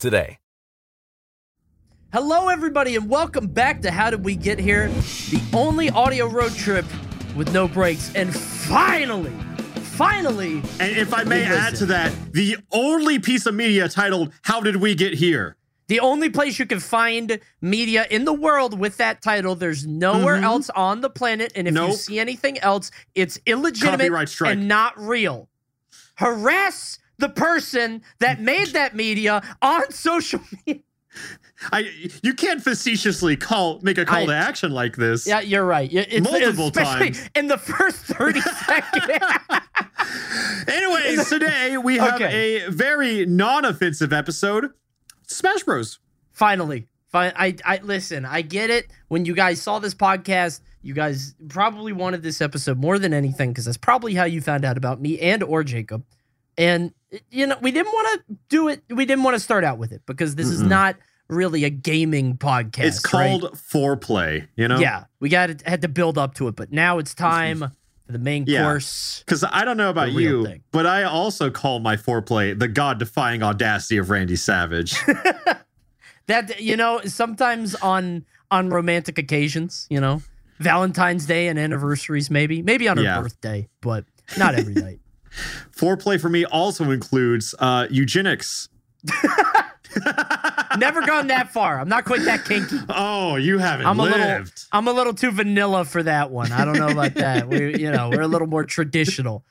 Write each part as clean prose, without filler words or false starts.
Today. Hello everybody and welcome back to How Did We Get Here, the only audio road trip with no breaks, and finally and if I may add to that, the only piece of media titled How Did We Get Here. The only place you can find media in the world with that title. There's nowhere else on the planet, and if you see anything else, it's illegitimate and not real. Harass the person that made that media on social media. You can't facetiously make a call to action like this. Yeah, you're right. It's, multiple times. In the first 30 seconds. Anyways, today we have a very non-offensive episode. Smash Bros. Finally. Listen, I get it. When you guys saw this podcast, you guys probably wanted this episode more than anything, because that's probably how you found out about me and or Jacob. And, you know, we didn't want to do it. We didn't want to start out with it because this is not really a gaming podcast. It's called Foreplay, you know? Yeah, we had to build up to it. But now it's time for the main course. Because I don't know about you, but I also call my foreplay the God-defying audacity of Randy Savage. That, you know, sometimes on romantic occasions, you know, Valentine's Day and anniversaries, maybe on her birthday, but not every night. Foreplay for me also includes eugenics. Never gone that far. I'm not quite that kinky. Oh, you haven't I'm a little too vanilla for that one. I don't know about that. We're a little more traditional.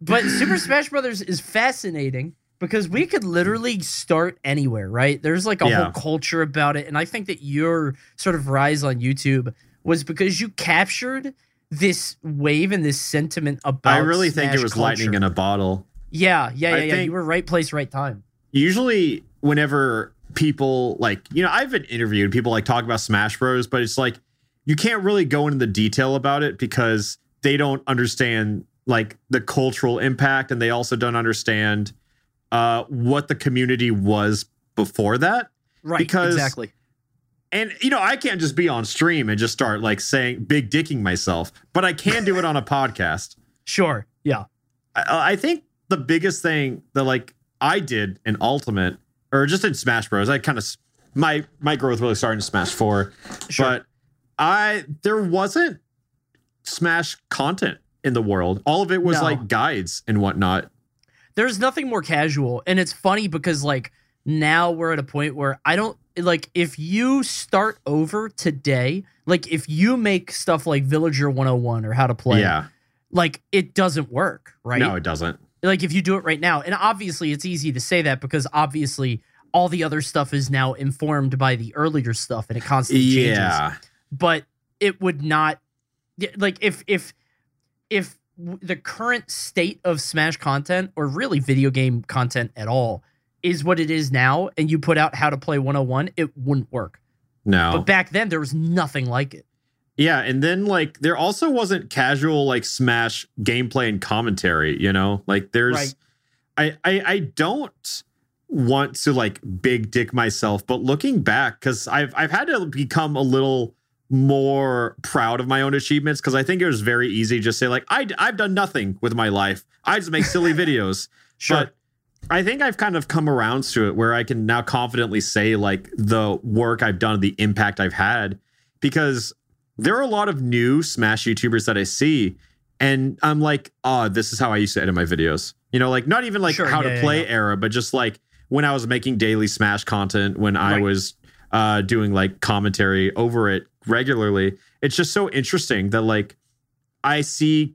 But Super Smash Brothers is fascinating because we could literally start anywhere, right? There's like a whole culture about it. And I think that your sort of rise on YouTube was because you captured this wave and this sentiment about Smash. I really think it was culture. Lightning in a bottle. Yeah. You were right place, right time. Usually, whenever people I've been interviewed, people talk about Smash Bros, but it's like you can't really go into the detail about it because they don't understand the cultural impact, and they also don't understand what the community was before that. Right. Because exactly. And, I can't just be on stream and just start saying big dicking myself, but I can do it on a podcast. Sure. Yeah. I think the biggest thing that I did in Ultimate, or just in Smash Bros, I kind of, my growth really started in Smash 4, but there wasn't Smash content in the world. All of it was guides and whatnot. There's nothing more casual. And it's funny because now we're at a point where I don't, if you start over today, if you make stuff like Villager 101 or How to Play, it doesn't work, right? No, it doesn't. If you do it right now, and obviously it's easy to say that because obviously all the other stuff is now informed by the earlier stuff and it constantly changes. But it would not, if the current state of Smash content or really video game content at all is what it is now, and you put out How to Play 101, it wouldn't work. No. But back then, there was nothing like it. Yeah, and then, there also wasn't casual, Smash gameplay and commentary, there's... Right. I don't want to, big dick myself, but looking back, because I've had to become a little more proud of my own achievements, because I think it was very easy to just say, I've done nothing with my life. I just make silly videos. Sure. But I think I've kind of come around to it where I can now confidently say the work I've done, the impact I've had, because there are a lot of new Smash YouTubers that I see and I'm this is how I used to edit my videos. Not even How to Play era, but just when I was making daily Smash content, when I was doing commentary over it regularly. It's just so interesting that I see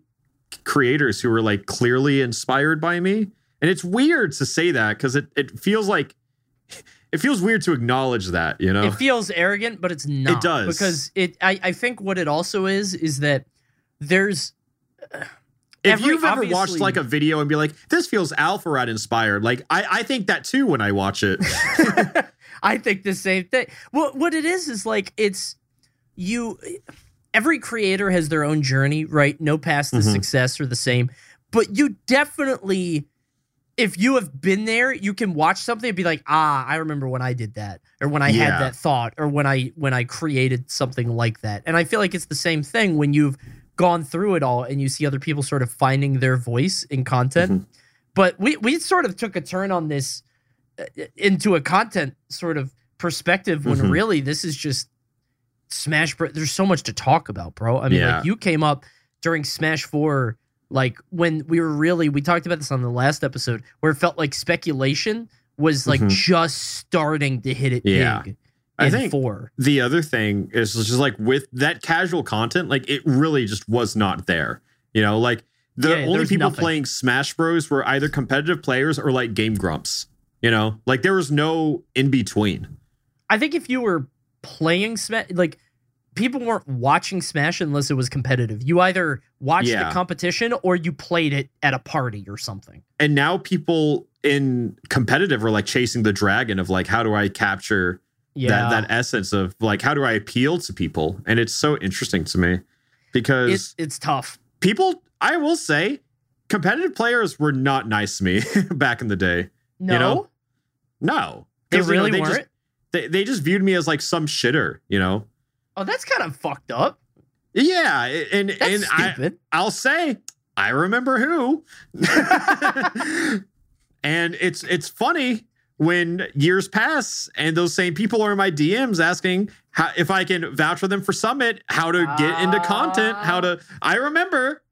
creators who are clearly inspired by me. And it's weird to say that because it feels it feels weird to acknowledge that, It feels arrogant, but it's not. It does. Because I think what it also is that there's If you've ever watched like a video and be like, this feels Alpharad inspired, like I think that too when I watch it. I think the same thing. Well, what it is like every creator has their own journey, right? No path to success are the same. But you definitely, if you have been there, you can watch something and be like, I remember when I did that, or when I had that thought, or when I created something like that. And I feel like it's the same thing when you've gone through it all and you see other people sort of finding their voice in content. But we sort of took a turn on this into a content sort of perspective when really this is just Smash Bros. There's so much to talk about, bro. I mean, like, you came up during Smash 4, like, when we talked about this on the last episode, where it felt like speculation was, like, just starting to hit it big. I think 4. The other thing is just, like, with that casual content, like, it really just was not there. You know, like, the only people playing Smash Bros. Were either competitive players or, like, Game Grumps. You know? Like, there was no in-between. I think if you were playing Smash, like, people weren't watching Smash unless it was competitive. You either watched the competition or you played it at a party or something. And now people in competitive are like chasing the dragon of like, how do I capture that essence of like, how do I appeal to people? And it's so interesting to me because it's tough. People, I will say, competitive players were not nice to me back in the day. No, you know? No, they really weren't. They just viewed me as like some shitter, you know. Oh, that's kind of fucked up. Yeah, and I'll say I remember who. And it's funny when years pass and those same people are in my DMs asking how, if I can vouch for them for Summit, how to get into content, how to. I remember.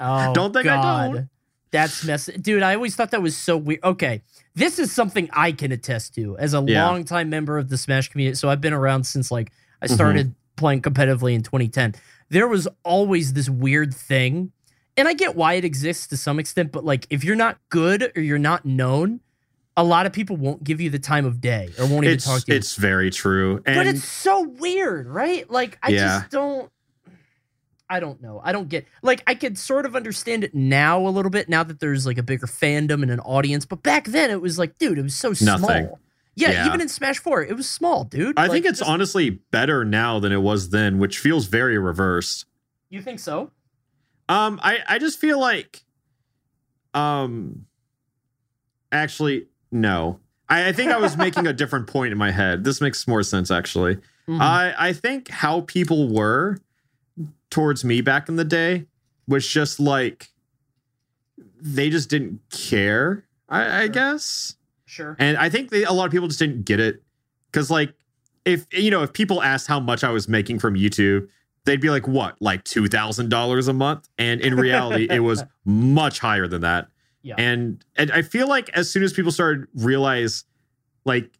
Oh, don't think God. I don't. That's messy. Dude, I always thought that was so weird. Okay, this is something I can attest to as a longtime member of the Smash community. So I've been around since, like, I started playing competitively in 2010. There was always this weird thing, and I get why it exists to some extent, but, like, if you're not good or you're not known, a lot of people won't give you the time of day or won't even talk to you. It's very true. And but it's so weird, right? Like, I just don't... I don't know. I don't get... Like, I could sort of understand it now a little bit, now that there's, like, a bigger fandom and an audience. But back then, it was like, dude, it was so small. Yeah, even in Smash 4, it was small, dude. I think it's honestly better now than it was then, which feels very reversed. You think so? I just feel like... Actually, no. I think I was making a different point in my head. This makes more sense, actually. I think how people were... towards me back in the day was just like they just didn't care, I guess. Sure. And I think a lot of people just didn't get it, because like if people asked how much I was making from YouTube, they'd be like, what, like $2,000 a month? And in reality it was much higher than that. Yeah. And I feel like as soon as people started realize, like,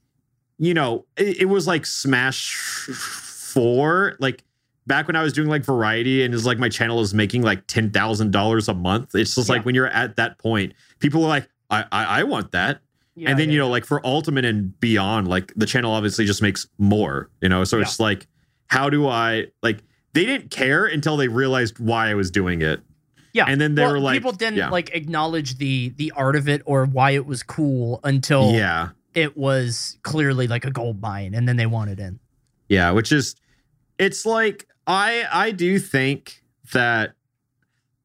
you know, it was like Smash 4, like back when I was doing like variety and is like my channel is making like $10,000 a month. It's just like when you're at that point, people are like, I want that. Yeah, and then, you know, like for Ultimate and beyond, like the channel obviously just makes more, you know? So it's like, how do I, like, they didn't care until they realized why I was doing it. Yeah. And then they were like, people didn't like acknowledge the art of it or why it was cool until it was clearly like a gold mine. And then they wanted in. Yeah. Which is, it's like, I do think that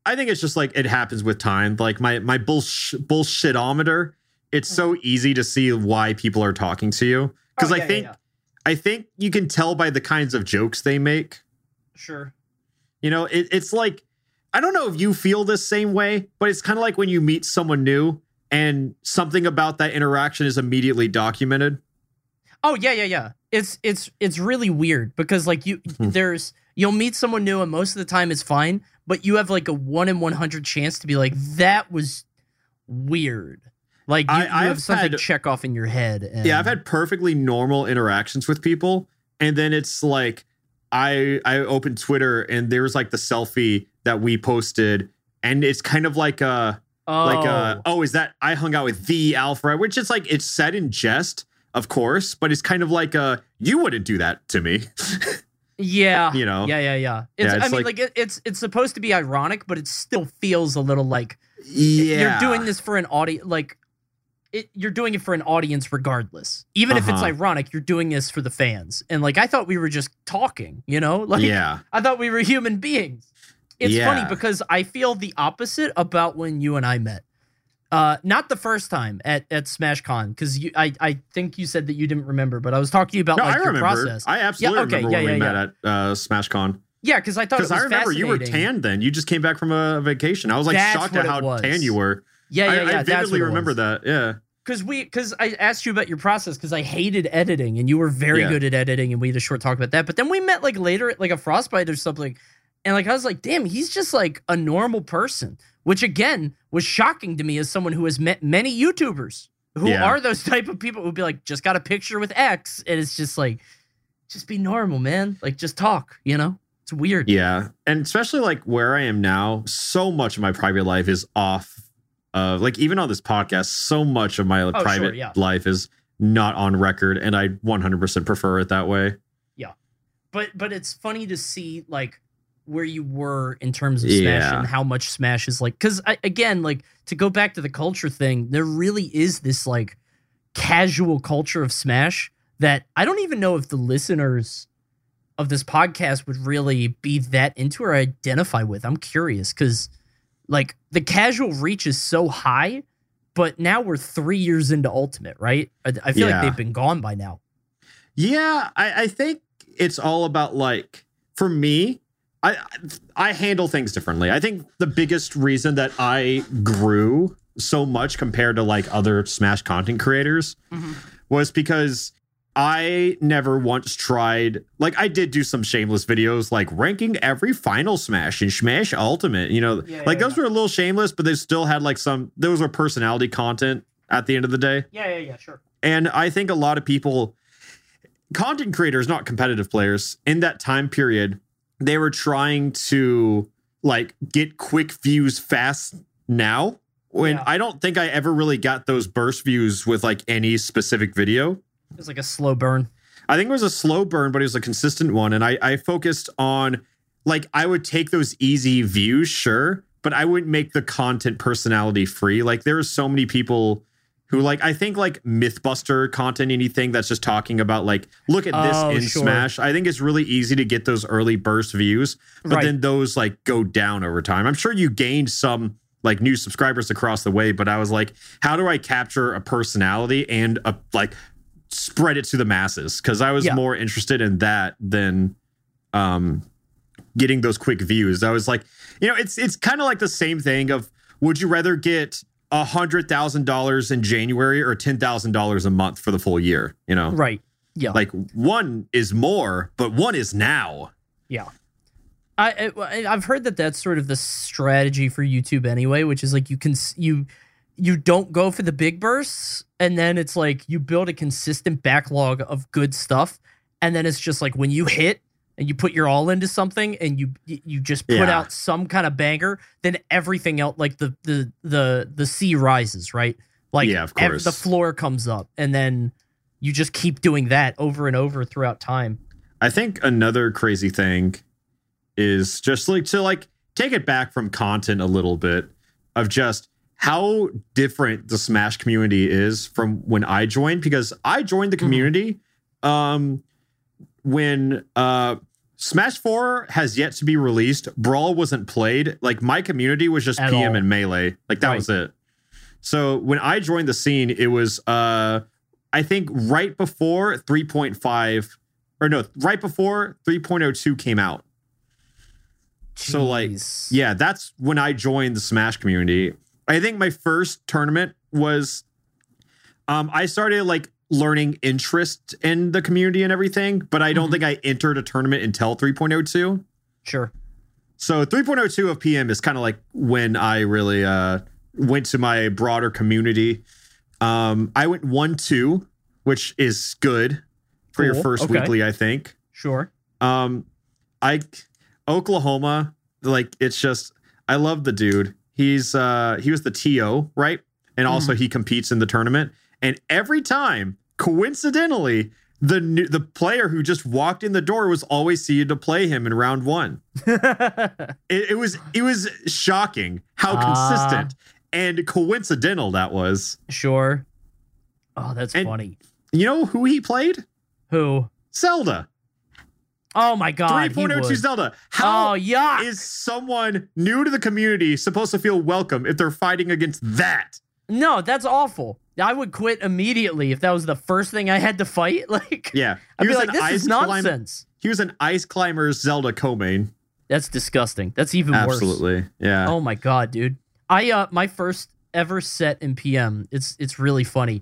it's just like it happens with time. Like my bullshitometer, it's so easy to see why people are talking to you, because I think you can tell by the kinds of jokes they make. Sure. You know, it's like, I don't know if you feel the same way, but it's kind of like when you meet someone new and something about that interaction is immediately documented. Oh, yeah. It's really weird because like you'll meet someone new and most of the time it's fine, but you have like a 1 in 100 chance to be like, that was weird. Like you have something check off in your head. And yeah, I've had perfectly normal interactions with people, and then it's like I opened Twitter and there was like the selfie that we posted, and it's kind of like is that I hung out with the Alpharad, which is like, it's said in jest, of course, but it's kind of like, you wouldn't do that to me. Yeah. You know? Yeah. It's supposed to be ironic, but it still feels a little like, yeah, you're doing this for an audience. Like, you're doing it for an audience regardless. Even if it's ironic, you're doing this for the fans. And, like, I thought we were just talking, you know? Like, yeah. I thought we were human beings. It's funny because I feel the opposite about when you and I met. Not the first time at SmashCon, because I think you said that you didn't remember, but I was talking to you about your process. I absolutely remember when we met at SmashCon. Yeah, because I thought it was fascinating. Because I remember you were tan then. You just came back from a vacation. I was shocked at how tan you were. Yeah. I vividly remember that. Yeah. Because I asked you about your process because I hated editing and you were very good at editing and we had a short talk about that. But then we met later at a Frostbite or something. And I was like, damn, he's just a normal person, which again was shocking to me as someone who has met many YouTubers who are those type of people who would be like, just got a picture with X. And it's just like, just be normal, man. Like, just talk, you know? It's weird. Yeah. And especially where I am now, so much of my private life is off. Even on this podcast, so much of my private life is not on record. And I 100% prefer it that way. Yeah. But it's funny to see where you were in terms of Smash and how much Smash is because again, to go back to the culture thing, there really is this casual culture of Smash that I don't even know if the listeners of this podcast would really be that into or identify with. I'm curious because the casual reach is so high, but now we're 3 years into Ultimate, right? I feel like they've been gone by now. Yeah, I think it's all about for me, I handle things differently. I think the biggest reason that I grew so much compared to other Smash content creators was because I never once tried. I did do some shameless videos, ranking every final Smash and Smash Ultimate. You know, those were a little shameless, but they still had some. Those were personality content at the end of the day. Yeah, sure. And I think a lot of people, content creators, not competitive players, in that time period, they were trying to get quick views fast now when I don't think I ever really got those burst views with any specific video. It was a slow burn. I think it was a slow burn, but it was a consistent one. And I focused on I would take those easy views. Sure. But I wouldn't make the content personality free. There are so many people who I think Mythbuster content, anything that's just talking about look at this Smash. I think it's really easy to get those early burst views, but then those go down over time. I'm sure you gained some new subscribers across the way, but I was how do I capture a personality and a, spread it to the masses? Because I was more interested in that than getting those quick views. I was it's kind of the same thing of would you rather get $100,000 in January or $10,000 a month for the full year, you know? Right. Yeah. One is more, but one is now. Yeah. I've heard that that's sort of the strategy for YouTube anyway, which is you don't go for the big bursts, and then it's you build a consistent backlog of good stuff, and then it's just when you hit and you put your all into something, and you just put out some kind of banger, then everything else, the sea rises, right? Of course. The floor comes up, and then you just keep doing that over and over throughout time. I think another crazy thing is just to take it back from content a little bit of just how different the Smash community is from when I joined, because I joined the community when Smash 4 has yet to be released, Brawl wasn't played. My community was just PM and Melee. That was it. So when I joined the scene, it was, I think, right before 3.5, or no, right before 3.02 came out. Jeez. So, that's when I joined the Smash community. I think my first tournament was, I started, learning interest in the community and everything, but I don't think I entered a tournament until 3.02. Sure. So 3.02 of PM is kind of when I really went to my broader community. I went 1-2, which is good for your first weekly, I think. Sure. Oklahoma, it's just, I love the dude. He's he was the TO, right? And also he competes in the tournament. And every time, coincidentally, the player who just walked in the door was always seeded to play him in round one. it was shocking how consistent and coincidental that was. Sure. Oh, that's funny. You know who he played? Who? Zelda. Oh my God. 3.02 Zelda. How is someone new to the community supposed to feel welcome if they're fighting against that? No, that's awful. I would quit immediately if that was the first thing I had to fight. Like, yeah, I'd be like, this is nonsense. He was an Ice Climbers Zelda co-main. That's disgusting. That's even worse. Absolutely. Yeah. Oh my God, dude. My first ever set in PM. It's really funny.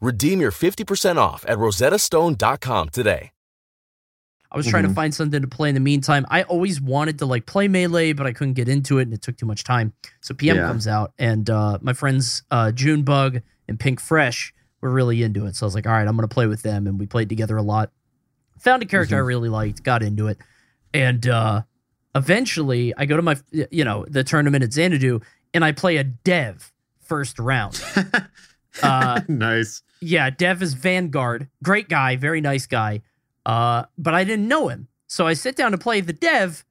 Redeem your 50% off at rosettastone.com today. I was trying to find something to play in the meantime. I always wanted to like play Melee, but I couldn't get into it and it took too much time. So PM comes out and my friends Junebug and Pink Fresh were really into it. So I was like, all right, I'm going to play with them. And we played together a lot. Found a character I really liked, got into it. And eventually I go to my, the tournament at Xanadu and I play a Dev first round. Nice. Yeah, Dev is Vanguard. Great guy, very nice guy. But I didn't know him. So I sit down to play the Dev,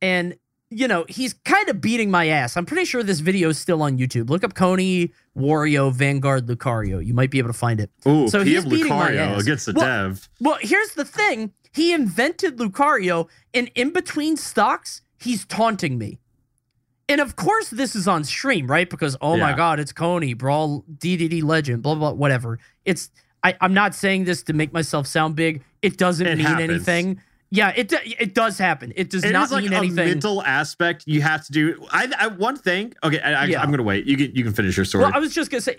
and, he's kind of beating my ass. I'm pretty sure this video is still on YouTube. Look up Coney, Wario, Vanguard, Lucario. You might be able to find it. Ooh, so he's beating my ass. Against the Dev. Well, here's the thing. He invented Lucario, and in between stocks, he's taunting me. And of course, this is on stream, right? Because, my God, it's Coney, Brawl, DDD legend, blah, blah, whatever. I'm not saying this to make myself sound big. It doesn't mean anything. Yeah, it does happen. It does not mean anything. It is like a mental aspect you have to do. One thing. Okay, I'm going to wait. You can finish your story. Well, I was just going to say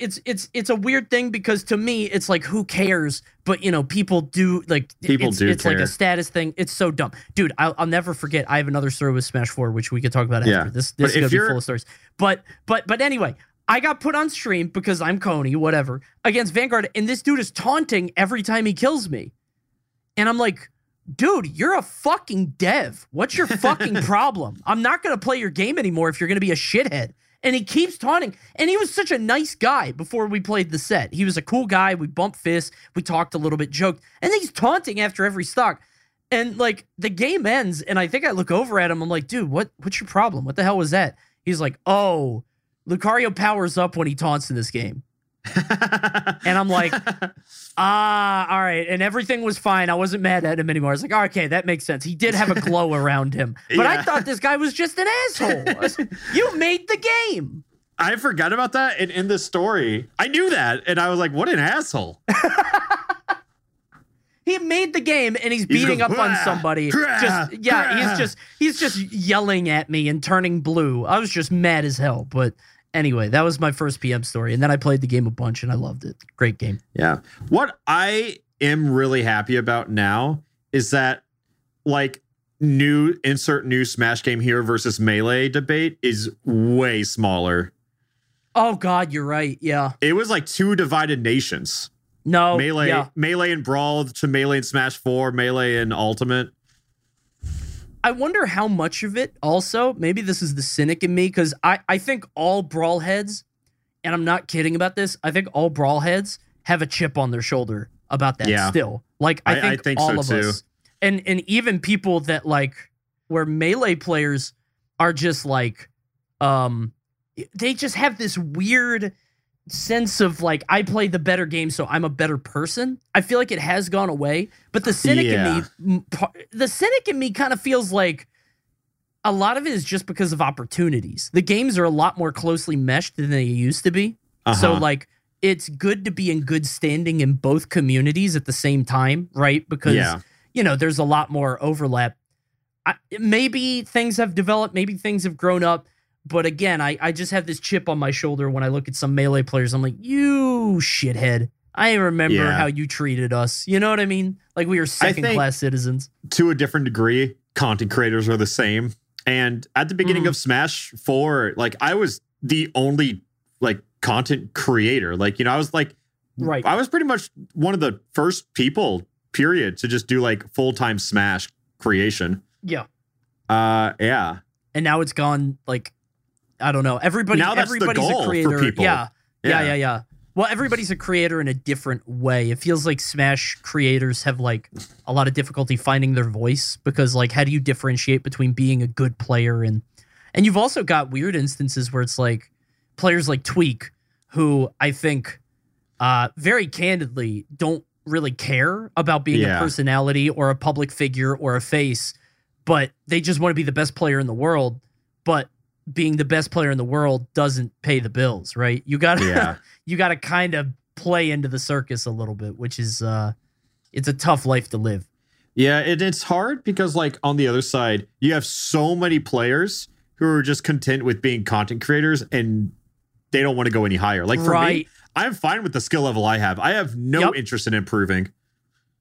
it's a weird thing because to me it's like who cares? But people do care. Like a status thing. It's so dumb, dude. I'll never forget. I have another story with Smash 4, which we could talk about after. This is going to be full of stories. But anyway. I got put on stream because I'm Coney, whatever, against Vanguard, and this dude is taunting every time he kills me. And I'm like, dude, you're a fucking Dev. What's your fucking problem? I'm not going to play your game anymore if you're going to be a shithead. And he keeps taunting. And he was such a nice guy before we played the set. He was a cool guy. We bumped fists. We talked a little bit, joked. And then he's taunting after every stock. And, the game ends, and I think I look over at him. I'm like, dude, what's your problem? What the hell was that? He's like, oh, Lucario powers up when he taunts in this game. And I'm like, all right. And everything was fine. I wasn't mad at him anymore. I was like, oh, okay, that makes sense. He did have a glow around him. But I thought this guy was just an asshole. You made the game. I forgot about that. And in the story, I knew that. And I was like, what an asshole. He made the game, and he's beating up on somebody. He's just yelling at me and turning blue. I was just mad as hell. But anyway, that was my first PM story, and then I played the game a bunch, and I loved it. Great game. Yeah. What I am really happy about now is that, new Smash game here versus Melee debate is way smaller. Oh, God, you're right. Yeah. It was like two divided nations. No, Melee and Brawl to Melee and Smash 4, Melee and Ultimate. I wonder how much of it also, maybe this is the cynic in me, because I think all Brawl heads, and I'm not kidding about this, I think all Brawl heads have a chip on their shoulder about that still. I think all so of us. And even people that where Melee players are just they just have this weird sense of I play the better game, so I'm a better person. I feel like it has gone away, but the cynic in me, kind of feels like a lot of it is just because of opportunities. The games are a lot more closely meshed than they used to be. So it's good to be in good standing in both communities at the same time, right? Because there's a lot more overlap. Maybe things have developed. Maybe things have grown up. But again, I just have this chip on my shoulder when I look at some Melee players. I'm like, you shithead. I remember how you treated us. You know what I mean? Like we were second-class citizens. To a different degree, content creators are the same. And at the beginning of Smash 4, like I was the only like content creator. Like, you know, I was like, right. I was pretty much one of the first people, period, to just do like full-time Smash creation. Yeah. Yeah. And now it's gone like, I don't know. Everybody's a creator. Yeah. Well, everybody's a creator in a different way. It feels like Smash creators have like a lot of difficulty finding their voice because like, how do you differentiate between being a good player and you've also got weird instances where it's like players like Tweak, who I think very candidly don't really care about being a personality or a public figure or a face, but they just want to be the best player in the world. But being the best player in the world doesn't pay the bills, right? You got to kind of play into the circus a little bit, which is it's a tough life to live. Yeah, it's hard because like on the other side, you have so many players who are just content with being content creators and they don't want to go any higher. Like for me, I'm fine with the skill level I have. I have no interest in improving.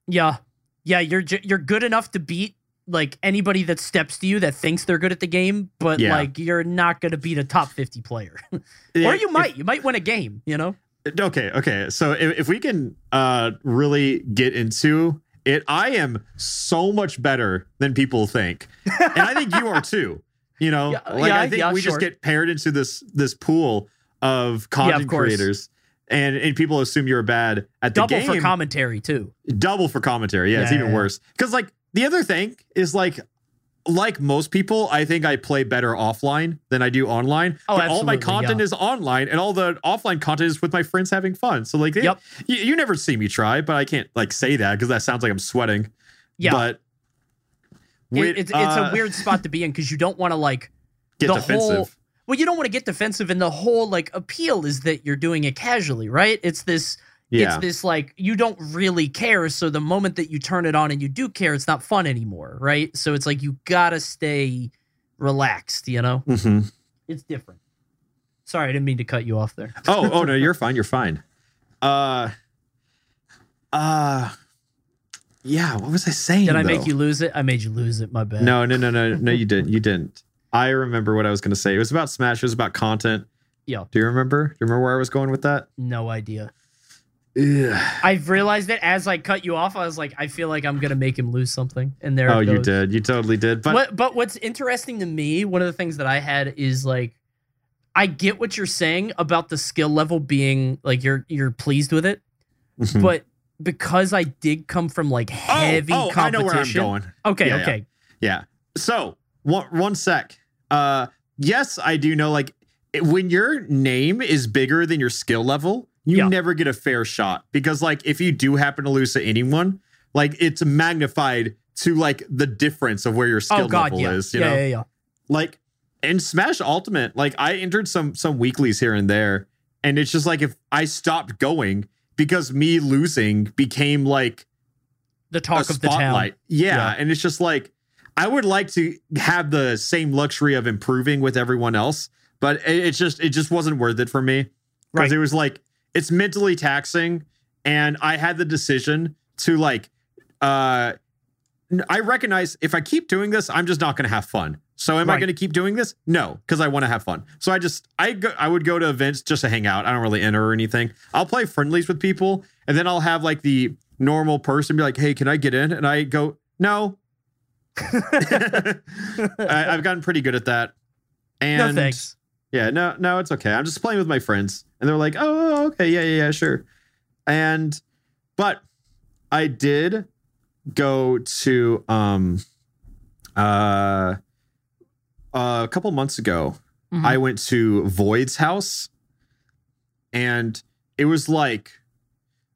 Yeah. Yeah, you're good enough to beat like anybody that steps to you that thinks they're good at the game, but like you're not going to beat a top 50 player. Or you might win a game, you know? Okay. So if we can really get into it, I am so much better than people think. And I think you are too, you know? I think we just get paired into this pool of content creators. And people assume you're bad at the game. Double for commentary too. Double for commentary. Yeah, it's even worse. Because like, the other thing is like most people, I think I play better offline than I do online. Oh, but all my content is online, and all the offline content is with my friends having fun. So like, you never see me try, but I can't like say that because that sounds like I'm sweating. Yeah, but it's a weird spot to be in because you don't want to like get defensive. You don't want to get defensive, and the whole like appeal is that you're doing it casually, right? It's this. Yeah. It's this like you don't really care, so the moment that you turn it on and you do care, it's not fun anymore, right? So it's like you gotta stay relaxed, you know? Mm-hmm. It's different. Sorry, I didn't mean to cut you off there. Oh no, you're fine. Yeah, what was I saying? Did I make you lose it? I made you lose it, my bad. No, you didn't. I remember what I was gonna say. It was about Smash, it was about content. Yeah. Do you remember where I was going with that? No idea. Yeah. I've realized that as I cut you off, I was like, I feel like I'm gonna make him lose something. And there. Oh, you did. You totally did. But what's interesting to me, one of the things that I had is like, I get what you're saying about the skill level being like you're pleased with it, but because I did come from like heavy competition. I know where I'm going. Okay. Yeah, okay. Yeah. So one sec. Yes, I do know. Like when your name is bigger than your skill level. You never get a fair shot because, like, if you do happen to lose to anyone, like, it's magnified to, like, the difference of where your skill level is, you know? Yeah. Like, in Smash Ultimate, like, I entered some weeklies here and there, and it's just, like, if I stopped going because me losing became, like, the talk of the town. Yeah, and it's just, like, I would like to have the same luxury of improving with everyone else, but it just wasn't worth it for me. Because it was, like... It's mentally taxing, and I had the decision to, like, I recognize if I keep doing this, I'm just not going to have fun. So am I going to keep doing this? No, because I want to have fun. So I would go to events just to hang out. I don't really enter or anything. I'll play friendlies with people, and then I'll have, like, the normal person be like, hey, can I get in? And I go, no. I've gotten pretty good at that. And no, thanks. Yeah, no, it's okay. I'm just playing with my friends. And they're like, oh, okay, yeah, sure. But I did go to a couple months ago, I went to Void's house. And it was like,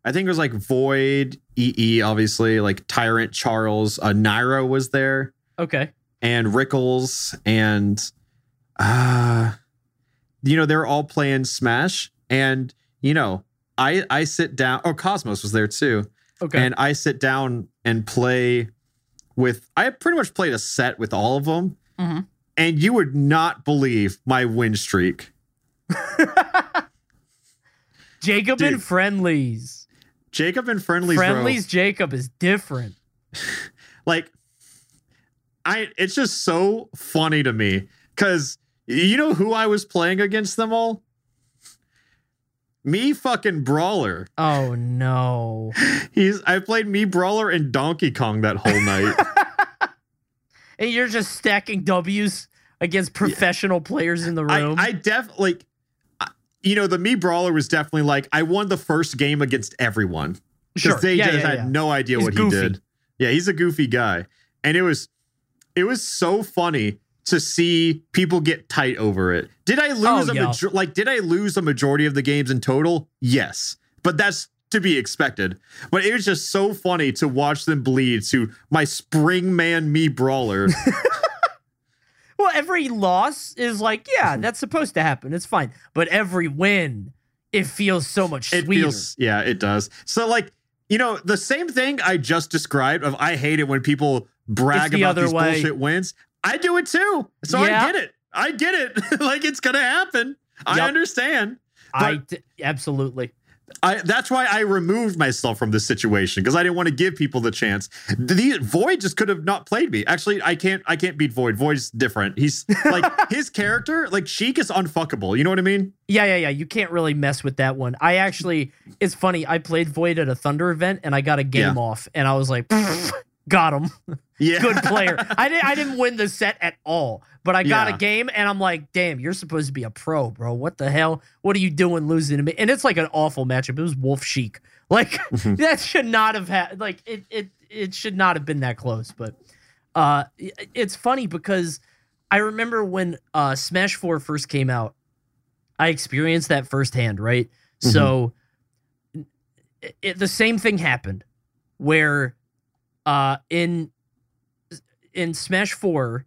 I think it was like Void, EE, obviously, like Tyrant, Charles, Nairo was there. Okay. And Rickles and... you know, they're all playing Smash, and, you know, I sit down... Oh, Cosmos was there, too. Okay. And I sit down and play with... I pretty much played a set with all of them, and you would not believe my win streak. Jacob and friendlies. Jacob and friendlies. Friendlies, bro. Jacob is different. Like, it's just so funny to me because you know who I was playing against them all? Me fucking Brawler. Oh no. I played me Brawler and Donkey Kong that whole night. And you're just stacking W's against professional players in the room. I definitely, like, you know, the me Brawler was definitely like, I won the first game against everyone. Because sure. They had no idea what he did. Yeah, he's a goofy guy. And it was so funny to see people get tight over it. Did I lose a majority of the games in total? Yes. But that's to be expected. But it was just so funny to watch them bleed to my Springman me Brawler. Well, every loss is like, yeah, that's supposed to happen. It's fine. But every win, it feels so much sweeter. Yeah, it does. So, like, you know, the same thing I just described of I hate it when people brag about these bullshit wins. I do it too. So yeah. I get it. Like, it's going to happen. Yep. I understand. Absolutely. That's why I removed myself from this situation because I didn't want to give people the chance. Void just could have not played me. Actually, I can't beat Void. Void's different. He's like his character, like Sheik is unfuckable. You know what I mean? Yeah. You can't really mess with that one. It's funny. I played Void at a Thunder event and I got a game off and I was like, got him. Yeah. Good player. I didn't win the set at all, but I got a game and I'm like, damn, you're supposed to be a pro, bro. What the hell? What are you doing losing to me? And it's like an awful matchup. It was Wolf Sheik. Like that should not have had like it should not have been that close. But it's funny because I remember when Smash 4 first came out, I experienced that firsthand, right? Mm-hmm. So the same thing happened where in Smash 4,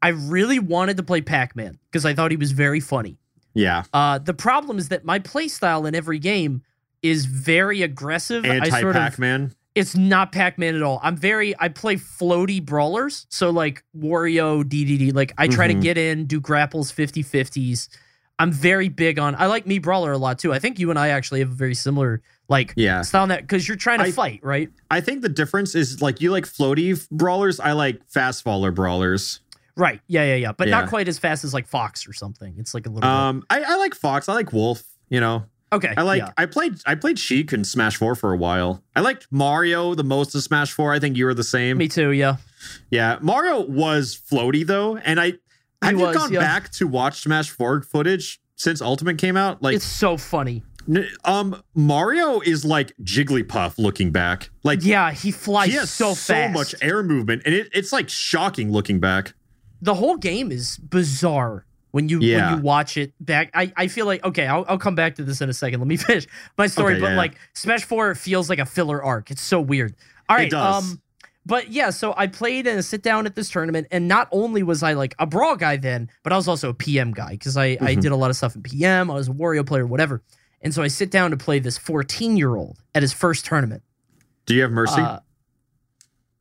I really wanted to play Pac-Man because I thought he was very funny. Yeah. The problem is that my playstyle in every game is very aggressive. Anti-Pac-Man? It's not Pac-Man at all. I play floaty brawlers. So like Wario, DDD. Like I try to get in, do grapples, 50-50s. I'm very big on, I like me Brawler a lot too. I think you and I actually have a very similar style that because you're trying to fight, right? I think the difference is like you like floaty brawlers. I like fast faller brawlers. Right. Yeah. But not quite as fast as like Fox or something. It's like a little I like Fox. I like Wolf, you know. Okay. I played Sheik in Smash 4 for a while. I liked Mario the most in Smash 4. I think you were the same. Me too, yeah. Yeah. Mario was floaty though, and Have you gone back to watch Smash 4 footage since Ultimate came out? Like, it's so funny. Mario is like Jigglypuff looking back. Like, yeah, he flies so fast. So much air movement, and it's like shocking looking back. The whole game is bizarre when you watch it back. I feel like, okay, I'll come back to this in a second. Let me finish my story. Okay, but Smash 4 feels like a filler arc. It's so weird. All right, it does. But yeah, so I played in a sit down at this tournament, and not only was I like a Brawl guy then, but I was also a PM guy because I did a lot of stuff in PM. I was a Wario player, whatever. And so I sit down to play this 14-year-old at his first tournament. Do you have mercy? What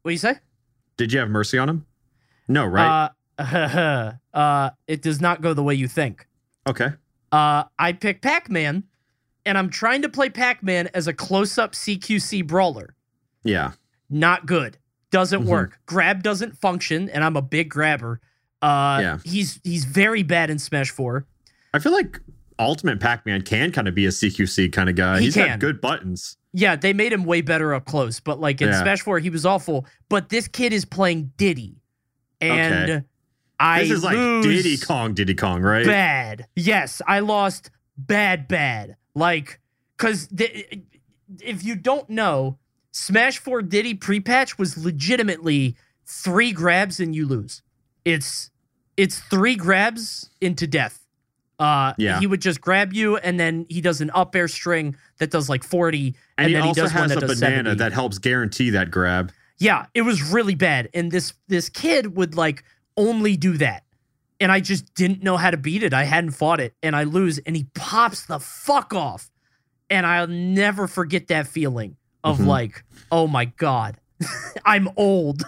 do you say? Did you have mercy on him? No, right? It does not go the way you think. Okay. I pick Pac-Man, and I'm trying to play Pac-Man as a close-up CQC brawler. Yeah. Not good. Doesn't work. Grab doesn't function, and I'm a big grabber. He's very bad in Smash 4. I feel like Ultimate Pac-Man can kind of be a CQC kind of guy. He's got good buttons. Yeah, they made him way better up close, but like in Smash 4, he was awful. But this kid is playing Diddy, and this is like Diddy Kong, right? Bad. Yes, I lost bad. Like, because if you don't know, Smash 4 Diddy pre-patch was legitimately 3 grabs and you lose. It's 3 grabs into death. He would just grab you, and then he does an up air string that does like 40, and then he does one that does 70. And he also has a banana that helps guarantee that grab. Yeah, it was really bad, and this kid would like only do that, and I just didn't know how to beat it. I hadn't fought it, and I lose, and he pops the fuck off, and I'll never forget that feeling. Of like, oh my God, I'm old.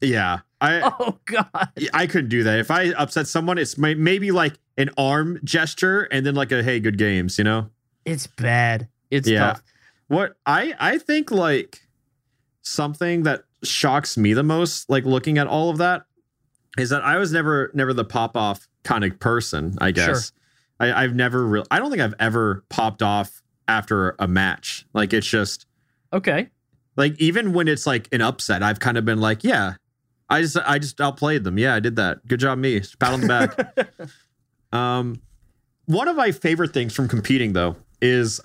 Yeah. Oh God. I couldn't do that. If I upset someone, it's maybe like an arm gesture and then like a, hey, good games, you know? It's bad. It's tough. What I think like something that shocks me the most, like looking at all of that, is that I was never the pop off kind of person, I guess. Sure. I've never really, I don't think I've ever popped off after a match. Like it's just okay. Like even when it's like an upset, I've kind of been like, yeah, I just outplayed them. Yeah, I did that. Good job, me. Pat on the back. One of my favorite things from competing though is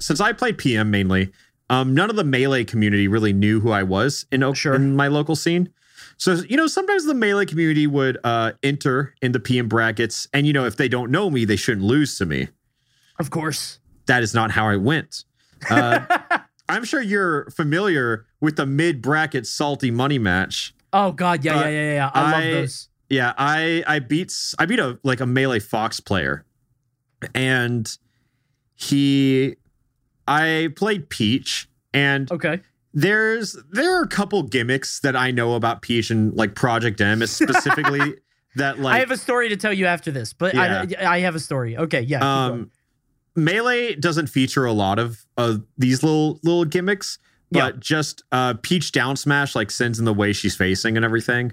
since I played PM mainly, none of the Melee community really knew who I was in my local scene. So, you know, sometimes the Melee community would enter in the PM brackets. And, you know, if they don't know me, they shouldn't lose to me. Of course. That is not how I went. I'm sure you're familiar with the mid-bracket salty money match. Oh, God. Yeah. I love those. Yeah, I beat a Melee Fox player. And I played Peach. And okay. There are a couple gimmicks that I know about Peach and like Project M is specifically that like I have a story to tell you after this, but yeah. I have a story. Okay, yeah. Melee doesn't feature a lot of these little gimmicks, but just Peach down smash like sends in the way she's facing and everything.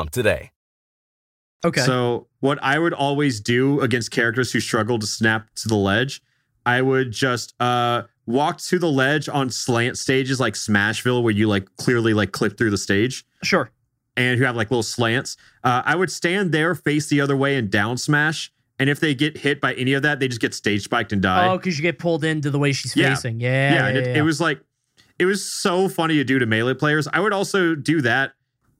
Today. Okay. So what I would always do against characters who struggle to snap to the ledge, I would just walk to the ledge on slant stages like Smashville, where you like clearly like clip through the stage. Sure. And who have like little slants. I would stand there, face the other way, and down smash. And if they get hit by any of that, they just get stage spiked and die. Oh, because you get pulled into the way she's facing. Yeah. And it was like, it was so funny to do to Melee players. I would also do that.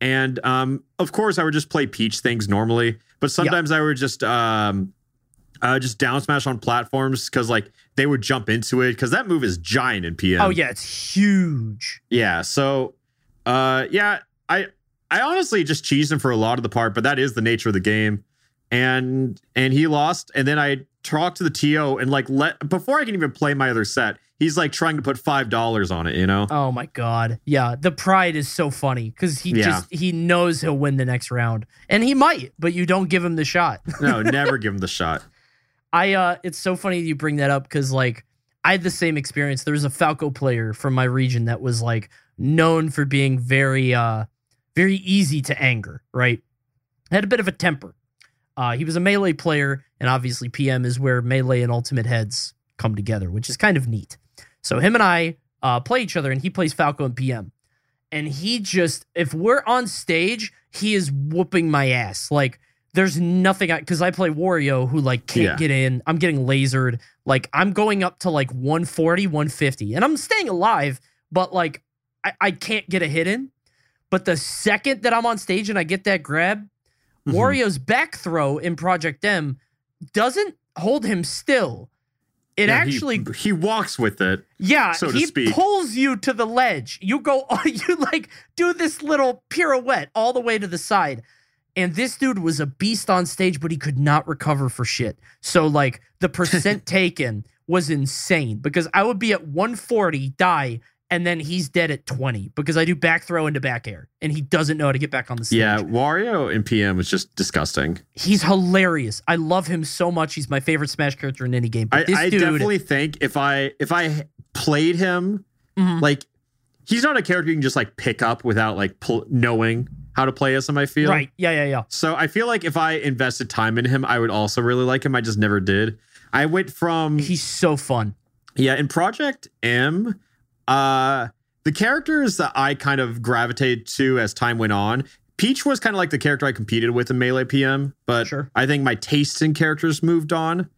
And, of course, I would just play Peach things normally. But sometimes I would just down smash on platforms because, like, they would jump into it. Because that move is giant in PM. Oh, yeah. It's huge. Yeah. So, I honestly just cheesed him for a lot of the part. But that is the nature of the game. And he lost. And then I talked to the TO and, like, before I can even play my other set, he's like trying to put $5 on it, you know? Oh my God. Yeah. The pride is so funny because he knows he'll win the next round and he might, but you don't give him the shot. No, never give him the shot. It's so funny you bring that up because like I had the same experience. There was a Falco player from my region that was like known for being very, very easy to anger, right? Had a bit of a temper. He was a Melee player and obviously PM is where Melee and Ultimate heads come together, which is kind of neat. So him and I play each other, and he plays Falco and PM. And he just, if we're on stage, he is whooping my ass. Like, there's nothing, because I play Wario, who, like, can't get in. I'm getting lasered. Like, I'm going up to, like, 140, 150. And I'm staying alive, but, like, I can't get a hit in. But the second that I'm on stage and I get that grab, Wario's back throw in Project M doesn't hold him still. It actually... He walks with it, so to speak. He pulls you to the ledge. You do this little pirouette all the way to the side. And this dude was a beast on stage, but he could not recover for shit. So, like, the percent taken was insane. Because I would be at 140, die, and then he's dead at 20. Because I do back throw into back air. And he doesn't know how to get back on the stage. Yeah, Wario in PM is just disgusting. He's hilarious. I love him so much. He's my favorite Smash character in any game. But I definitely think if I played him, like, he's not a character you can just, like, pick up without, like, knowing how to play as him, I feel. Right, yeah. So I feel like if I invested time in him, I would also really like him. I just never did. I went from... He's so fun. Yeah, in Project M, the characters that I kind of gravitated to as time went on, Peach was kind of like the character I competed with in Melee PM, but I think my tastes in characters moved on.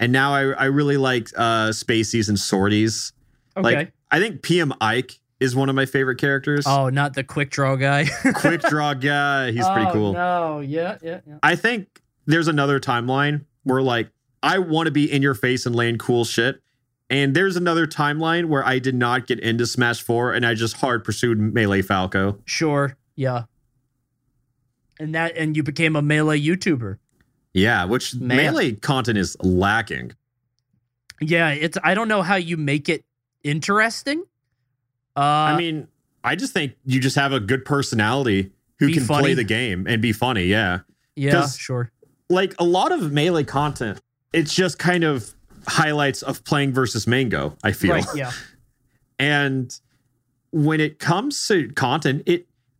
And now I really like Spaceys and Sorties. Okay. Like, I think PM Ike is one of my favorite characters. Oh, not the quick draw guy. Quick draw guy. He's pretty cool. No, yeah. I think there's another timeline where like, I want to be in your face and laying cool shit. And there's another timeline where I did not get into Smash 4 and I just hard pursued Melee Falco. Sure. Yeah. And you became a Melee YouTuber. Yeah, which Melee content is lacking. Yeah, I don't know how you make it interesting. I mean, I just think you just have a good personality who can play the game and be funny. Yeah. Yeah, sure. Like a lot of Melee content, it's just kind of highlights of playing versus Mango, I feel. Right, yeah. And when it comes to content,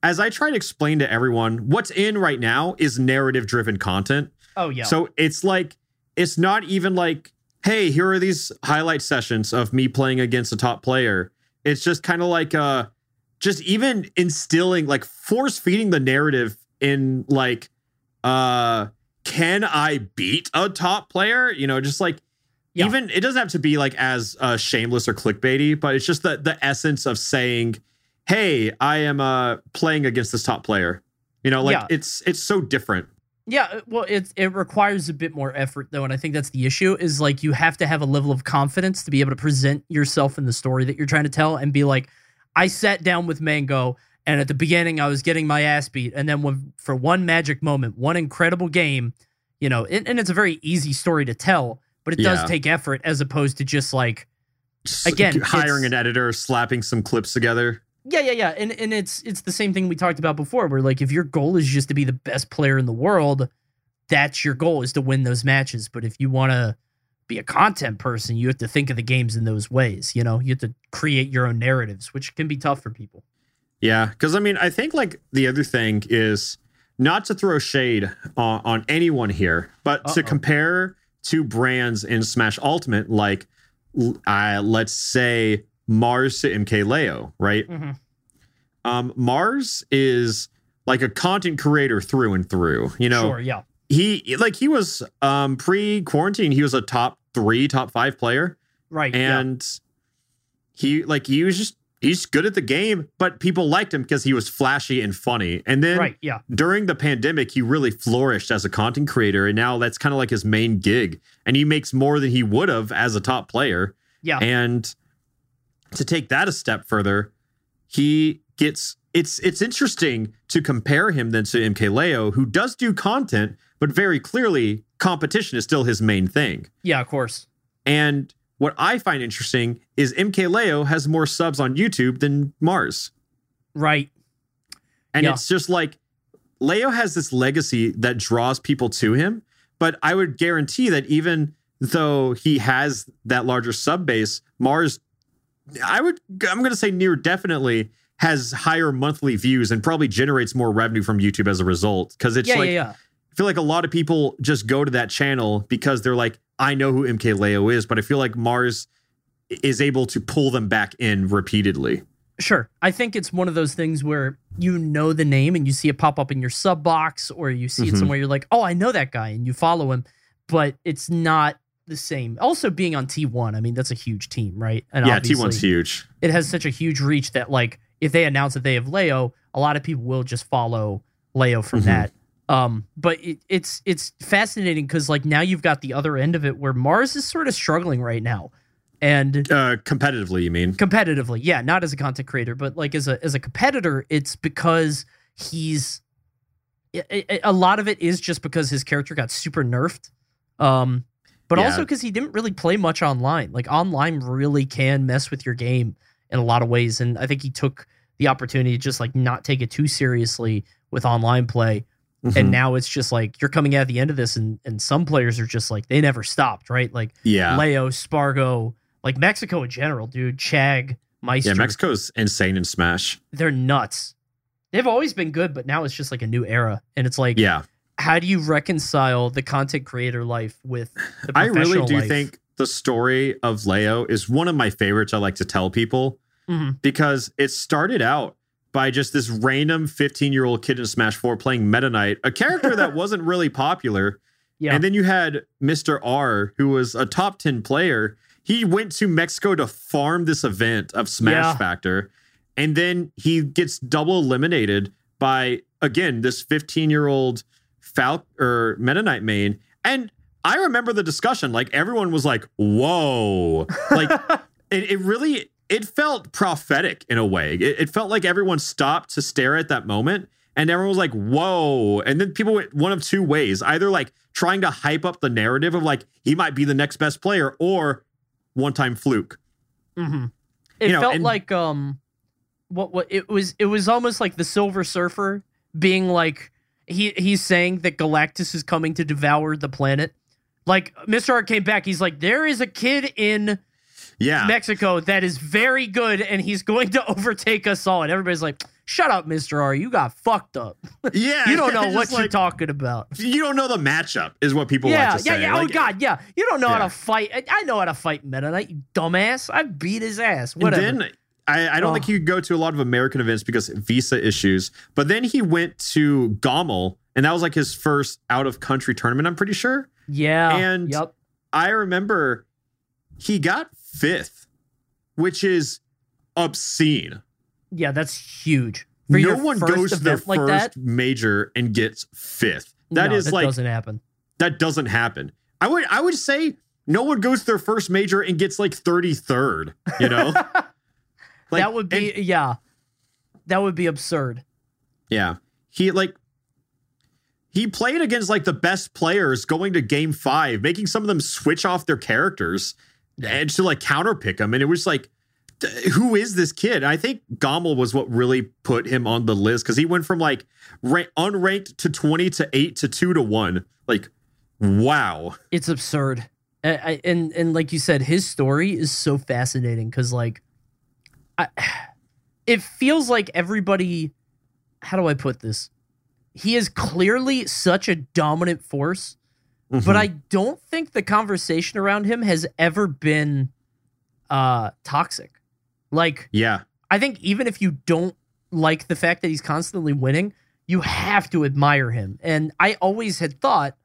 as I try to explain to everyone, what's in right now is narrative-driven content. Oh, yeah. So it's like, it's not even like, hey, here are these highlight sessions of me playing against a top player. It's just kind of like, just even instilling, like, force-feeding the narrative in, like, can I beat a top player? You know, just like, yeah. Even it doesn't have to be like as shameless or clickbaity, but it's just the essence of saying, hey, I am playing against this top player. You know, like yeah. It's so different. Yeah, well, it requires a bit more effort, though. And I think that's the issue is like you have to have a level of confidence to be able to present yourself in the story that you're trying to tell and be like, I sat down with Mango and at the beginning I was getting my ass beat. And then for one magic moment, one incredible game, you know, and it's a very easy story to tell. But it does take effort as opposed to just like, again, hiring an editor, slapping some clips together. Yeah. And it's the same thing we talked about before where like if your goal is just to be the best player in the world, that's your goal is to win those matches. But if you want to be a content person, you have to think of the games in those ways. You know, you have to create your own narratives, which can be tough for people. Yeah, because I mean, I think like the other thing is not to throw shade on anyone here, but to compare two brands in Smash Ultimate, like let's say Mars to MK Leo, right? Mm-hmm. Mars is like a content creator through and through. You know, sure, yeah. He was pre-quarantine. He was a top 5 player, right? And he's good at the game, but people liked him because he was flashy and funny. And then during the pandemic, he really flourished as a content creator. And now that's kind of like his main gig. And he makes more than he would have as a top player. Yeah. And to take that a step further, he gets... It's interesting to compare him then to MKLeo, who does do content, but very clearly competition is still his main thing. Yeah, of course. And... what I find interesting is MKLeo has more subs on YouTube than Mars. Right. And it's just like, Leo has this legacy that draws people to him, but I would guarantee that even though he has that larger sub base, Mars, I'm going to say near definitely has higher monthly views and probably generates more revenue from YouTube as a result. Because it's I feel like a lot of people just go to that channel because they're like, I know who MKLeo is, but I feel like Mars is able to pull them back in repeatedly. Sure. I think it's one of those things where you know the name and you see it pop up in your sub box or you see it somewhere. You're like, oh, I know that guy. And you follow him, but it's not the same. Also being on T1, I mean, that's a huge team, right? And yeah, T1's huge. It has such a huge reach that like if they announce that they have Leo, a lot of people will just follow Leo from that. But it's fascinating because like now you've got the other end of it where Mars is sort of struggling right now, and competitively, you mean? Competitively, yeah, not as a content creator, but like as a competitor, it's because he's a lot of it is just because his character got super nerfed, but also because he didn't really play much online. Like online really can mess with your game in a lot of ways, and I think he took the opportunity to just like not take it too seriously with online play. And now it's just like you're coming at the end of this and some players are just like they never stopped, right? Like Leo, Spargo, like Mexico in general, dude. Chag, Meister. Yeah, Mexico's insane in Smash. They're nuts. They've always been good, but now it's just like a new era. And it's like, how do you reconcile the content creator life with the professional life? I really do think the story of Leo is one of my favorites I like to tell people because it started out by just this random 15-year-old kid in Smash 4 playing Meta Knight, a character that wasn't really popular. Yeah. And then you had Mister R, who was a top 10 player. He went to Mexico to farm this event of Smash Factor. And then he gets double eliminated by, again, this 15-year-old Meta Knight main. And I remember the discussion. Like, everyone was like, whoa. Like, it felt prophetic in a way. It felt like everyone stopped to stare at that moment. And everyone was like, whoa. And then people went one of two ways. Either, like, trying to hype up the narrative of, like, he might be the next best player, or one-time fluke. Mm-hmm. It felt like... It was almost like the Silver Surfer being like he's saying that Galactus is coming to devour the planet. Like, Mr. R came back, he's like, there is a kid in Mexico that is very good and he's going to overtake us all. And everybody's like, shut up, Mr. R, you got fucked up. Yeah. You don't know what you're talking about. You don't know the matchup is what people like to say. Yeah, like, oh God, yeah. You don't know how to fight. I know how to fight Meta Knight, you dumbass. I beat his ass. Whatever. And then, I don't think he could go to a lot of American events because visa issues. But then he went to Gommel, and that was like his first out-of-country tournament, I'm pretty sure. Yeah. And I remember he got 5th, which is obscene. Yeah, that's huge. For no one goes to their first major and gets 5th. That doesn't happen. That doesn't happen. I would say no one goes to their first major and gets like 33rd, you know? Like, that would be, that would be absurd. Yeah. He played against, like, the best players going to game 5, making some of them switch off their characters and to, like, counterpick them. And it was like, who is this kid? I think Gommel was what really put him on the list because he went from, like, unranked to 20 to 8 to 2 to 1. Like, wow. It's absurd. And like you said, his story is so fascinating because, like, it feels like everybody, how do I put this? He is clearly such a dominant force, but I don't think the conversation around him has ever been toxic. Like, I think even if you don't like the fact that he's constantly winning, you have to admire him. And I always had thought,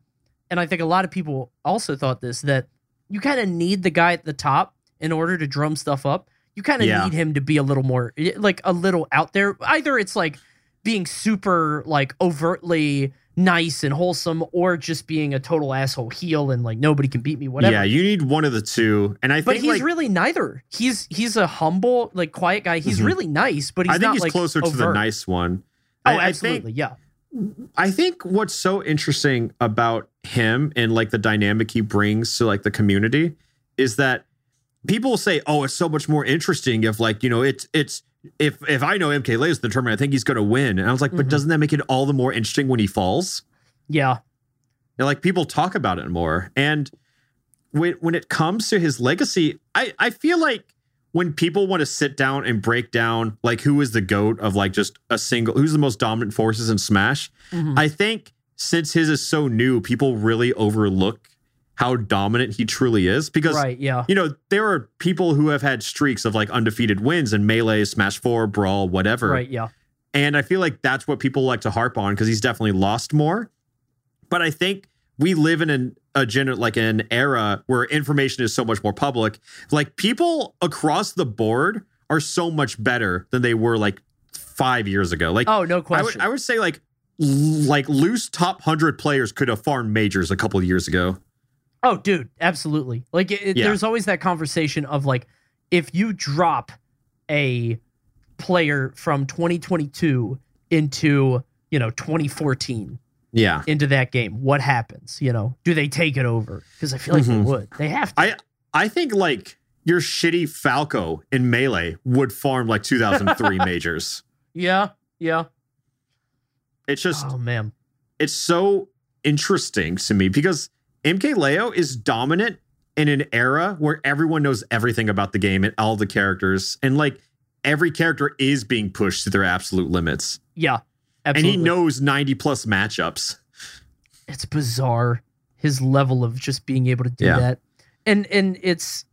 and I think a lot of people also thought this, that you kind of need the guy at the top in order to drum stuff up. You kind of need him to be a little more, like, a little out there. Either it's, like, being super, like, overtly nice and wholesome, or just being a total asshole heel and, like, nobody can beat me, whatever. Yeah, you need one of the two. And I think he's really neither. He's a humble, like, quiet guy. He's really nice, but he's not, like, I think he's closer overt to the nice one. Oh, absolutely, I think what's so interesting about him and, like, the dynamic he brings to, like, the community is that people say, oh, it's so much more interesting if, like, you know, if I know MK Leo is the tournament, I think he's going to win. And I was like, but doesn't that make it all the more interesting when he falls? Yeah. And, like, people talk about it more. And when it comes to his legacy, I feel like when people want to sit down and break down, like, who is the GOAT of, like, just a single, who's the most dominant forces in Smash? I think since his is so new, people really overlook how dominant he truly is because, you know, there are people who have had streaks of, like, undefeated wins in Melee, Smash 4, Brawl, whatever. And I feel like that's what people like to harp on because he's definitely lost more. But I think we live in an era where information is so much more public. Like, people across the board are so much better than they were, like, 5 years ago. Like, oh, no question. I would say, like loose top 100 players could have farmed majors a couple of years ago. Oh, dude, absolutely. Like, there's always that conversation of, like, if you drop a player from 2022 into, you know, 2014, into that game, what happens? You know, do they take it over? Because I feel like they would. They have to. I think, like, your shitty Falco in Melee would farm, like, 2003 majors. Yeah. It's just... oh, man. It's so interesting to me because... MK Leo is dominant in an era where everyone knows everything about the game and all the characters. And, like, every character is being pushed to their absolute limits. Yeah, absolutely. And he knows 90-plus matchups. It's bizarre, his level of just being able to do that. And it's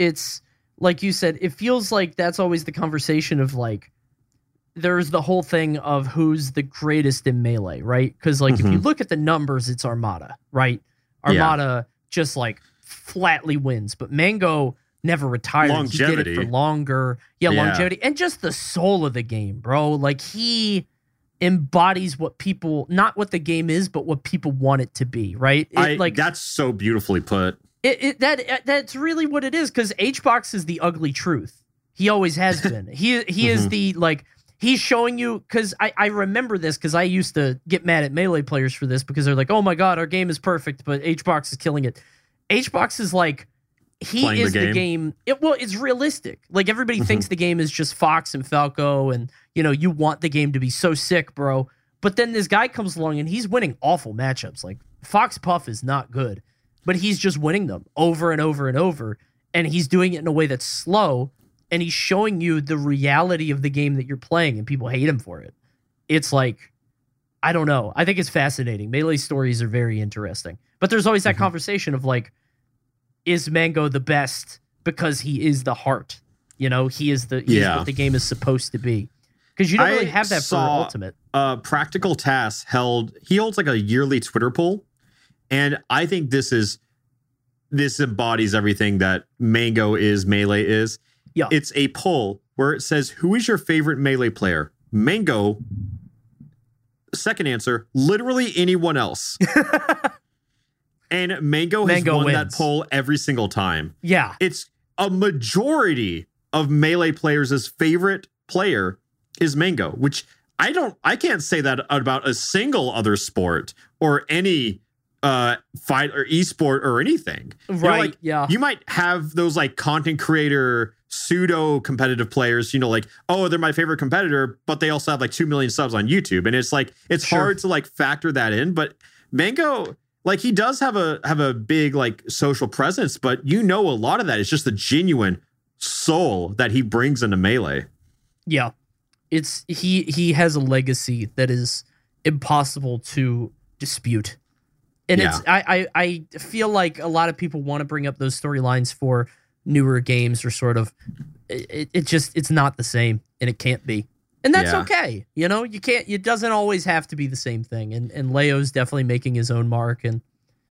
like you said, it feels like that's always the conversation of, like, there's the whole thing of who's the greatest in Melee, right? Because, like, if you look at the numbers, it's Armada, right? Armada just, like, flatly wins, but Mango never retired. Longevity. He did it for longer. Yeah, longevity. And just the soul of the game, bro. Like, he embodies what people, not what the game is, but what people want it to be, right? That's so beautifully put. That's really what it is, because HBox is the ugly truth. He always has been. He is the, like, he's showing you, because I remember this, because I used to get mad at Melee players for this, because they're like, oh my god, our game is perfect, but HBox is killing it. HBox is like, he is the game. It's realistic. Like, everybody thinks the game is just Fox and Falco, and, you know, you want the game to be so sick, bro. But then this guy comes along, and he's winning awful matchups. Like, Fox Puff is not good, but he's just winning them over and over and over, and he's doing it in a way that's slow, and he's showing you the reality of the game that you're playing, and people hate him for it. It's like, I don't know. I think it's fascinating. Melee stories are very interesting. But there's always that conversation of, like, is Mango the best because he is the heart? You know, he is what the game is supposed to be. Because you don't really have that for Ultimate. Practical Tasks holds like a yearly Twitter poll, and I think this embodies everything that Mango is, Melee is. Yeah. It's a poll where it says, who is your favorite Melee player? Mango. Second answer, literally anyone else. And Mango won that poll every single time. Yeah. It's a majority of Melee players' favorite player is Mango, which I can't say that about a single other sport or any fight or esport or anything. Right. You know, like, yeah. You might have those, like, content creator pseudo competitive players, you know, like, oh, they're my favorite competitor, but they also have like 2 million subs on YouTube. And it's like, it's hard to like factor that in. But Mango, like, he does have a big, like, social presence, but you know, a lot of that is just the genuine soul that he brings into Melee. Yeah. It's he has a legacy that is impossible to dispute. And I feel like a lot of people want to bring up those storylines for newer games, or sort of it's not the same, and it can't be. And that's okay. You know, you can't, it doesn't always have to be the same thing. And Leo's definitely making his own mark. And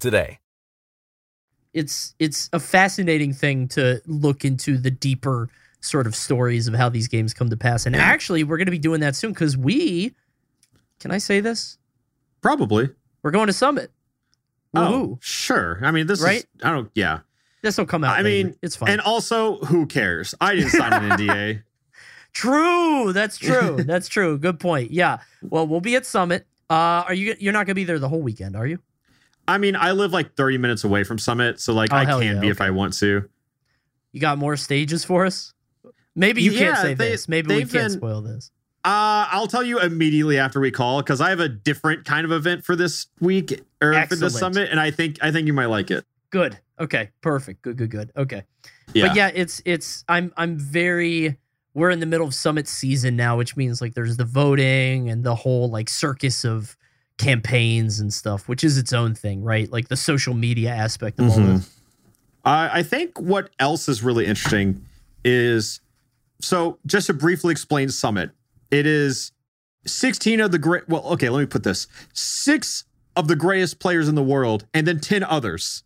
today. It's a fascinating thing to look into the deeper sort of stories of how these games come to pass. And actually, we're going to be doing that soon, because can I say this? Probably. We're going to Summit. Oh, sure. I mean, this will come out. I mean, it's fine. And also, who cares? I didn't sign an NDA. True. That's true. That's true. Good point. Yeah. Well, we'll be at Summit. You're not going to be there the whole weekend, are you? I mean, I live like 30 minutes away from Summit, so like I can be if I want to. You got more stages for us? Maybe you can't say this. Maybe we can't spoil this. I'll tell you immediately after we call, because I have a different kind of event for this week, or for this Summit, and I think you might like it. Good. Okay. Perfect. Good. Okay. Yeah. But yeah, it's I'm very. We're in the middle of Summit season now, which means like there's the voting and the whole like circus of campaigns and stuff, which is its own thing, right? Like the social media aspect of all this. I think what else is really interesting is, so just to briefly explain Summit, it is 16 of the great, well, okay, let me put this, 6 of the greatest players in the world, and then 10 others.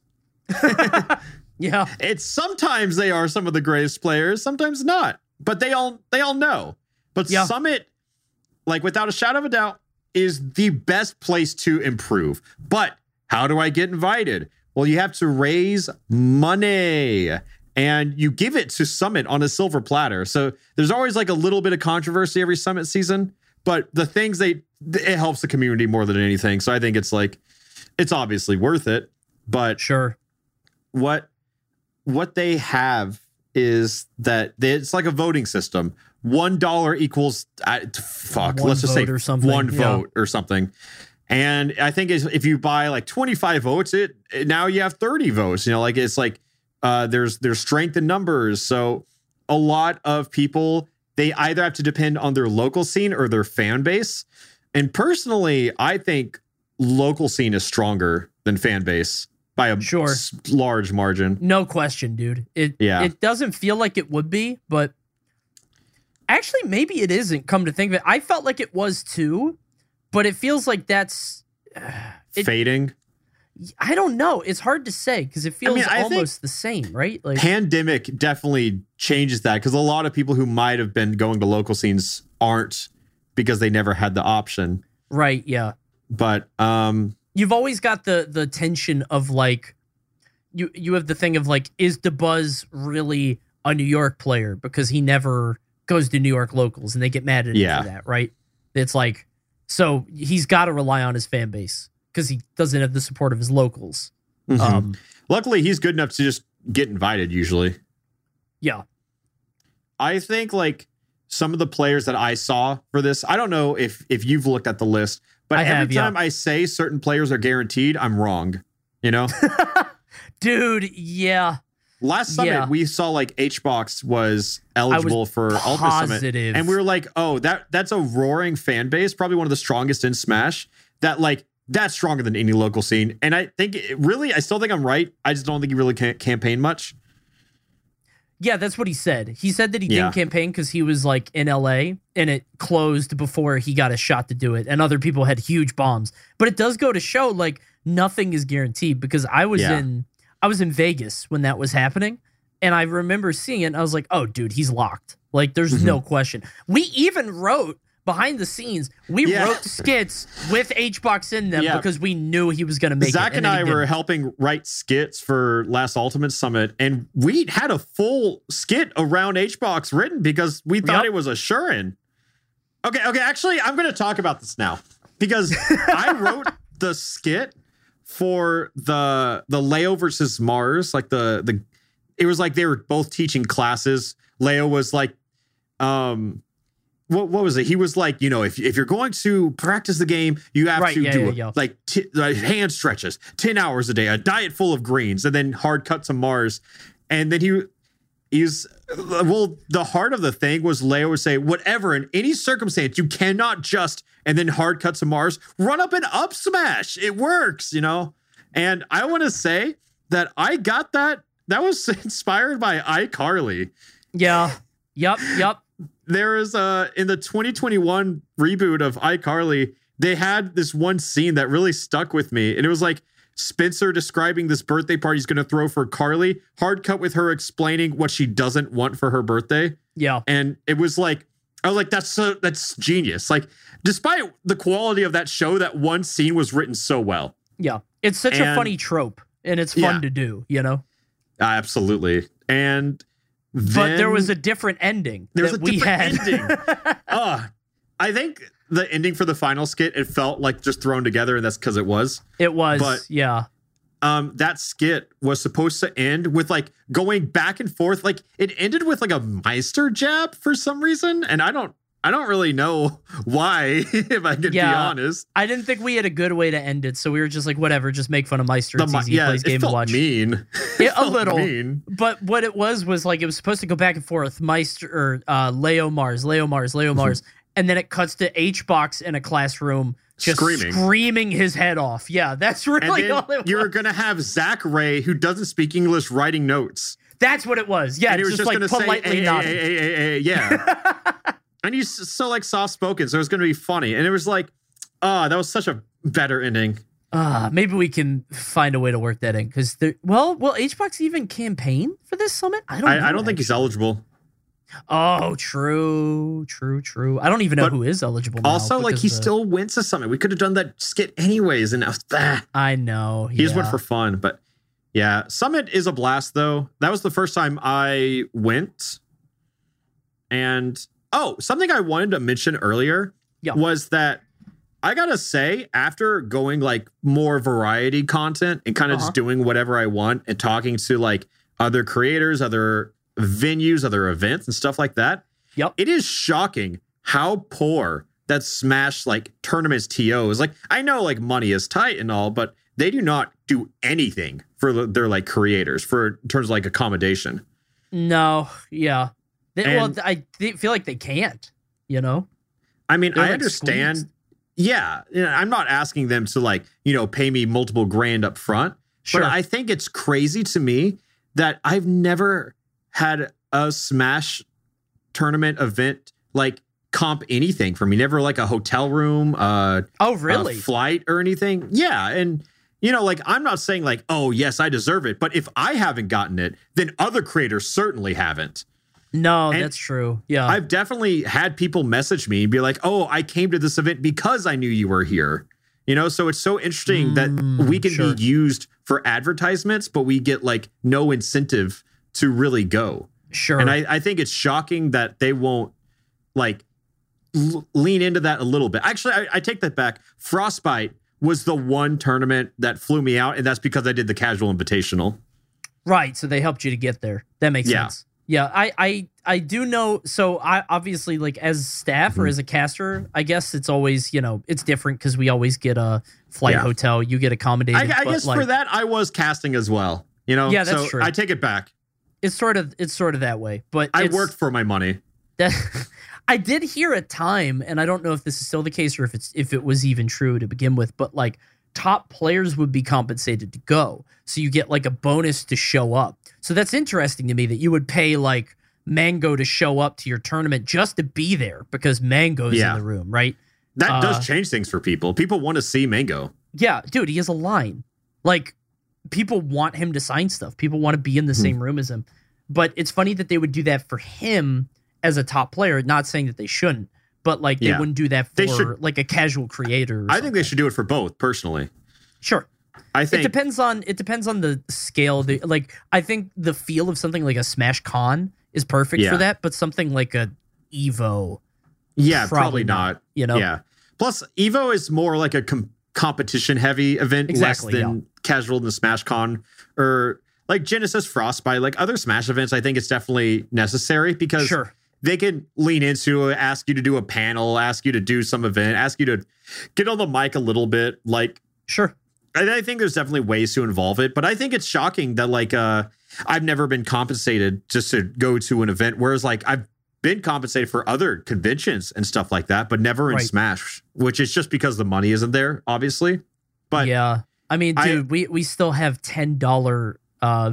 Yeah. It's sometimes they are some of the greatest players, sometimes not, but they all know. But Summit, like without a shadow of a doubt, is the best place to improve. But how do I get invited? Well, you have to raise money, and you give it to Summit on a silver platter. So there's always like a little bit of controversy every Summit season, but the things it helps the community more than anything. So I think it's like, it's obviously worth it, but sure. What they have is that it's like a voting system. $1 equals let's just say one vote or something. And I think if you buy like 25 votes, now you have 30 votes. You know, like it's like there's strength in numbers. So a lot of people, they either have to depend on their local scene or their fan base. And personally, I think local scene is stronger than fan base by a large margin. No question, dude. It doesn't feel like it would be, but actually maybe it isn't, come to think of it. I felt like it was too, but it feels like that's... fading? I don't know. It's hard to say because it feels almost the same, right? Like, pandemic definitely changes that because a lot of people who might have been going to local scenes aren't because they never had the option. Right, yeah. But... you've always got the tension of, like, you have the thing of, like, is DeBuzz really a New York player? Because he never goes to New York locals, and they get mad at him for that, right? It's like, so he's got to rely on his fan base because he doesn't have the support of his locals. Mm-hmm. Luckily, he's good enough to just get invited, usually. Yeah. I think, like, some of the players that I saw for this, I don't know if you've looked at the list, but every time I say certain players are guaranteed, I'm wrong, you know? Dude, yeah. Last Summit, we saw like HBox was eligible for Ultimate Summit. And we were like, oh, that's a roaring fan base, probably one of the strongest in Smash. That's stronger than any local scene. And I think, I still think I'm right. I just don't think he really can't campaign much. Yeah, that's what he said. He said that he didn't campaign because he was, like, in L.A., and it closed before he got a shot to do it, and other people had huge bombs. But it does go to show, like, nothing is guaranteed, because I was in Vegas when that was happening, and I remember seeing it, and I was like, oh, dude, he's locked. Like, there's no question. We even wrote, behind the scenes, we wrote skits with HBox in them because we knew he was going to make Zach it. Zach and I were helping write skits for last Ultimate Summit, and we had a full skit around HBox written because we thought it was a sure-in. Okay, actually, I'm going to talk about this now because I wrote the skit for the Leo versus Mars. Like it was like they were both teaching classes. Leo was like... What was it? He was like, you know, if you're going to practice the game, you have to do like hand stretches, 10 hours a day, a diet full of greens, and then hard cut to Mars. And then the heart of the thing was Leo would say, whatever, in any circumstance, you cannot just, and then hard cut to Mars, run up and up smash. It works, you know? And I want to say that I got that was inspired by iCarly. Yeah. Yep. There is in the 2021 reboot of iCarly, they had this one scene that really stuck with me. And it was like Spencer describing this birthday party he's going to throw for Carly, hard cut with her explaining what she doesn't want for her birthday. Yeah. And it was like, I was like, that's genius. Like, despite the quality of that show, that one scene was written so well. Yeah. It's such a funny trope, and it's fun to do, you know? Absolutely. And... but there was a different ending. There was a different ending. I think the ending for the final skit, it felt like just thrown together, and that's because it was. It was, but, yeah. That skit was supposed to end with like going back and forth. Like it ended with like a Meister jab for some reason, and I don't really know why. If I can be honest, I didn't think we had a good way to end it, so we were just like, whatever, just make fun of Meister. It felt mean. But what it was like it was supposed to go back and forth, Meister or Leo Mars, and then it cuts to HBox in a classroom just screaming his head off. Yeah, that's really all it was. You're gonna have Zach Ray, who doesn't speak English, writing notes. That's what it was. Yeah, and it was just like politely nodding. Yeah. And he's so, like, soft-spoken, so it was going to be funny. And it was like, that was such a better ending. Maybe we can find a way to work that in. Because, will HBox even campaign for this summit? I don't think he's eligible. Oh, true. I don't even know who is eligible now. Also, like, he still went to Summit. We could have done that skit anyways, and I know. He just went for fun. But, yeah, Summit is a blast, though. That was the first time I went. And... oh, something I wanted to mention earlier was that I gotta say, after going like more variety content and kind of just doing whatever I want and talking to like other creators, other venues, other events and stuff like that, it is shocking how poor that Smash like tournaments TO is. Like, I know like money is tight and all, but they do not do anything for their like creators in terms of like accommodation. No, yeah. I feel like they can't, you know? I mean, I understand Yeah, I'm not asking them to, like, you know, pay me multiple grand up front. Sure. But I think it's crazy to me that I've never had a Smash tournament event like comp anything for me. Never like a hotel room, a flight or anything. Yeah, and you know, like, I'm not saying like, oh yes, I deserve it, but if I haven't gotten it, then other creators certainly haven't. No, and that's true. Yeah. I've definitely had people message me and be like, oh, I came to this event because I knew you were here. You know, so it's so interesting that we can be used for advertisements, but we get like no incentive to really go. Sure. And I think it's shocking that they won't like lean into that a little bit. Actually, I take that back. Frostbite was the one tournament that flew me out, and that's because I did the casual invitational. Right. So they helped you to get there. That makes sense. Yeah, I do know. So I obviously, like, as staff or as a caster, I guess it's always, you know, it's different because we always get a flight hotel. You get accommodated. I guess like, for that, I was casting as well. You know, yeah, that's true. I take it back. It's sort of that way. But I worked for my money. That, I did hear a time, and I don't know if this is still the case or if it was even true to begin with. But like, top players would be compensated to go, so you get like a bonus to show up. So that's interesting to me that you would pay like Mango to show up to your tournament just to be there because Mango's in the room, right? That does change things for people. People want to see Mango. Yeah, dude, he has a line. Like, people want him to sign stuff. People want to be in the same room as him. But it's funny that they would do that for him as a top player. Not saying that they shouldn't, but like they wouldn't do that for like a casual creator. I think they should do it for both, personally. Sure. I think it depends on the scale. Like, I think the feel of something like a SmashCon is perfect for that, but something like a Evo, probably not. You know, Plus, Evo is more like a competition heavy event, less than casual than SmashCon or like Genesis, Frostbite, like other Smash events. I think it's definitely necessary because they can lean into it, ask you to do a panel, ask you to do some event, ask you to get on the mic a little bit, like I think there's definitely ways to involve it, but I think it's shocking that like I've never been compensated just to go to an event, whereas like I've been compensated for other conventions and stuff like that, but never in Smash, which is just because the money isn't there, obviously. But yeah, I mean, dude, we still have $10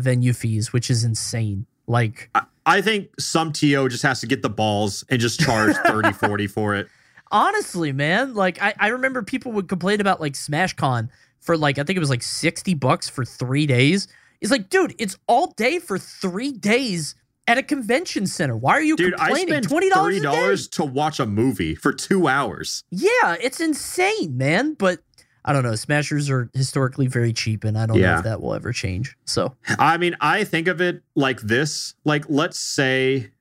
venue fees, which is insane. Like, I think some TO just has to get the balls and just charge $30, $40 for it. Honestly, man, like I remember people would complain about like SmashCon for like, I think it was like $60 for 3 days. It's like, dude, it's all day for 3 days at a convention center. Why are you complaining? Dude, I spent $30 to watch a movie for 2 hours. Yeah, it's insane, man. But I don't know. Smashers are historically very cheap, and I don't know if that will ever change. So, I mean, I think of it like this. Like, let's say,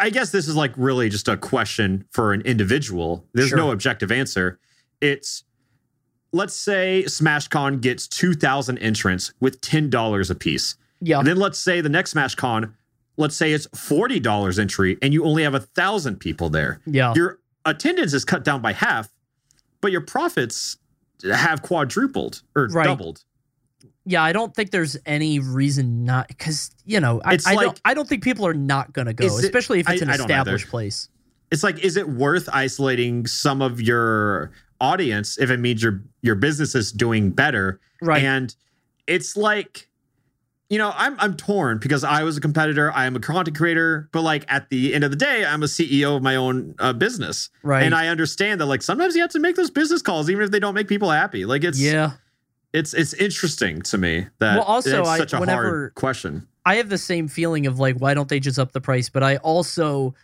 I guess this is like really just a question for an individual. There's no objective answer. It's, let's say SmashCon gets 2,000 entrants with $10 a piece. Yeah. And then let's say the next SmashCon, let's say it's $40 entry and you only have 1,000 people there. Yeah. Your attendance is cut down by half, but your profits have quadrupled or doubled. Yeah, I don't think there's any reason not, because, you know, I don't think people are not going to go, especially if it's an established place. It's like, is it worth isolating some of your audience if it means your business is doing better? Right. And it's like, you know, I'm torn because I was a competitor, I am a content creator, but like at the end of the day, I'm a CEO of my own business. Right. And I understand that like sometimes you have to make those business calls even if they don't make people happy. Like it's interesting to me that it's such a hard question. I have the same feeling of like, why don't they just up the price? But I also,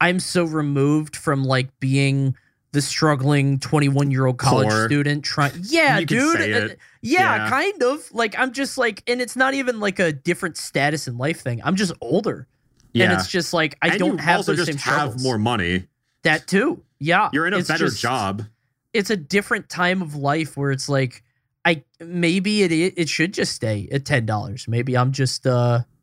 I'm so removed from like being the struggling 21-year-old college student trying. Yeah, dude. Yeah, kind of. Like, I'm just like, and it's not even like a different status in life thing. I'm just older. Yeah. And it's just like, I don't have those same struggles. You also just have more money. That too. Yeah. You're in a better job. It's a different time of life where it's like, maybe it should just stay at $10. Maybe I'm just,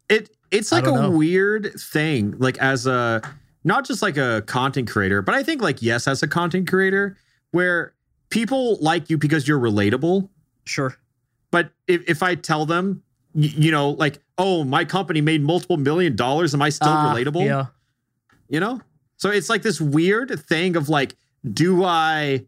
it's like a weird thing. Like, as a, not just like a content creator, but I think like, yes, as a content creator, where people like you because you're relatable. Sure. But if I tell them, you know, like, oh, my company made multiple $1 million. Am I still relatable? Yeah. You know? So it's like this weird thing of like, do I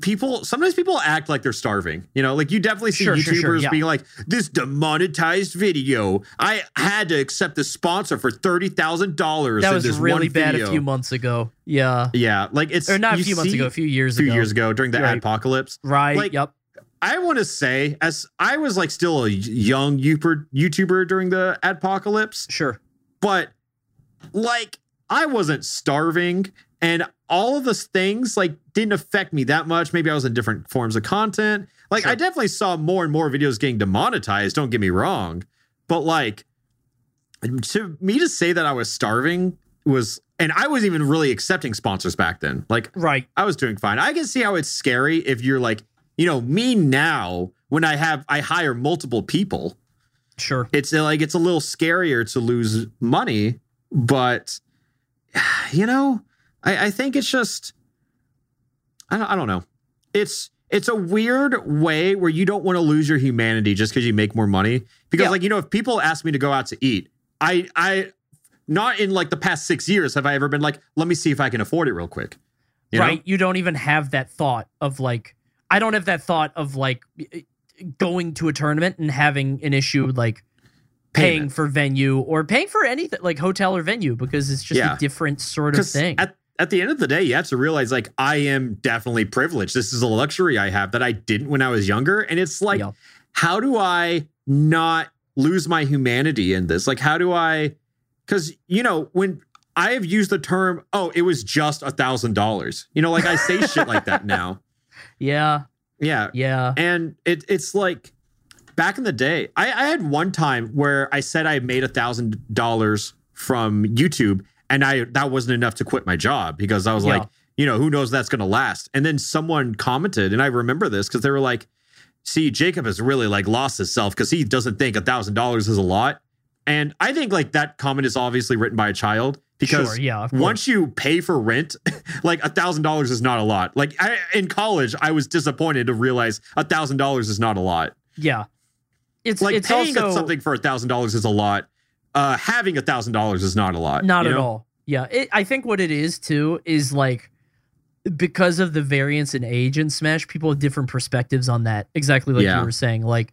people, sometimes people act like they're starving, you know, like you definitely see YouTubers yeah. being like, this demonetized video, I had to accept the sponsor for $30,000. That was really bad a few months ago. Yeah. Yeah. Like it's or not a few months ago, a few years ago. 2 years ago during the adpocalypse. Right. Like, yep. I want to say, as I was like still a young YouTuber during the adpocalypse. Sure. But like I wasn't starving and all of those things like didn't affect me that much. Maybe I was in different forms of content. Like sure. I definitely saw more and more videos getting demonetized. Don't get me wrong. But like to me to say that I was starving was, and I wasn't even really accepting sponsors back then. Like right. I was doing fine. I can see how it's scary if you're like, you know, me now when I hire multiple people. Sure. It's like, it's a little scarier to lose money, but you know, I think it's just, I don't know. It's a weird way where you don't want to lose your humanity just because you make more money. Because yeah. like, you know, if people ask me to go out to eat, I not in like the past 6 years have I ever been like, let me see if I can afford it real quick. You right. know? You don't even have that thought of like, I don't have that thought of like going to a tournament and having an issue like paying for venue or paying for anything like hotel or venue because it's just yeah. a different sort of thing. At the end of the day, you have to realize like I am definitely privileged. This is a luxury I have that I didn't when I was younger. And it's like, yeah. how do I not lose my humanity in this? Like, how do I, because, you know, when I have used the term, oh, it was just $1,000, you know, like I say shit like that now. Yeah. Yeah. Yeah. And it's like back in the day, I had one time where I said I made $1,000 from YouTube and that wasn't enough to quit my job because I was yeah. like, you know, who knows that's going to last. And then someone commented and I remember this because they were like, see, Jacob has really like lost himself because he doesn't think $1,000 is a lot. And I think like that comment is obviously written by a child. Because sure, yeah, once you pay for rent, like $1,000 is not a lot. Like in college, I was disappointed to realize $1,000 is not a lot. Yeah. It's like it's paying also, something for $1,000 is a lot. Having $1,000 is not a lot. Not at know? All. Yeah. I think what it is too is like because of the variance in age in Smash, people have different perspectives on that. Exactly like yeah. you were saying. Like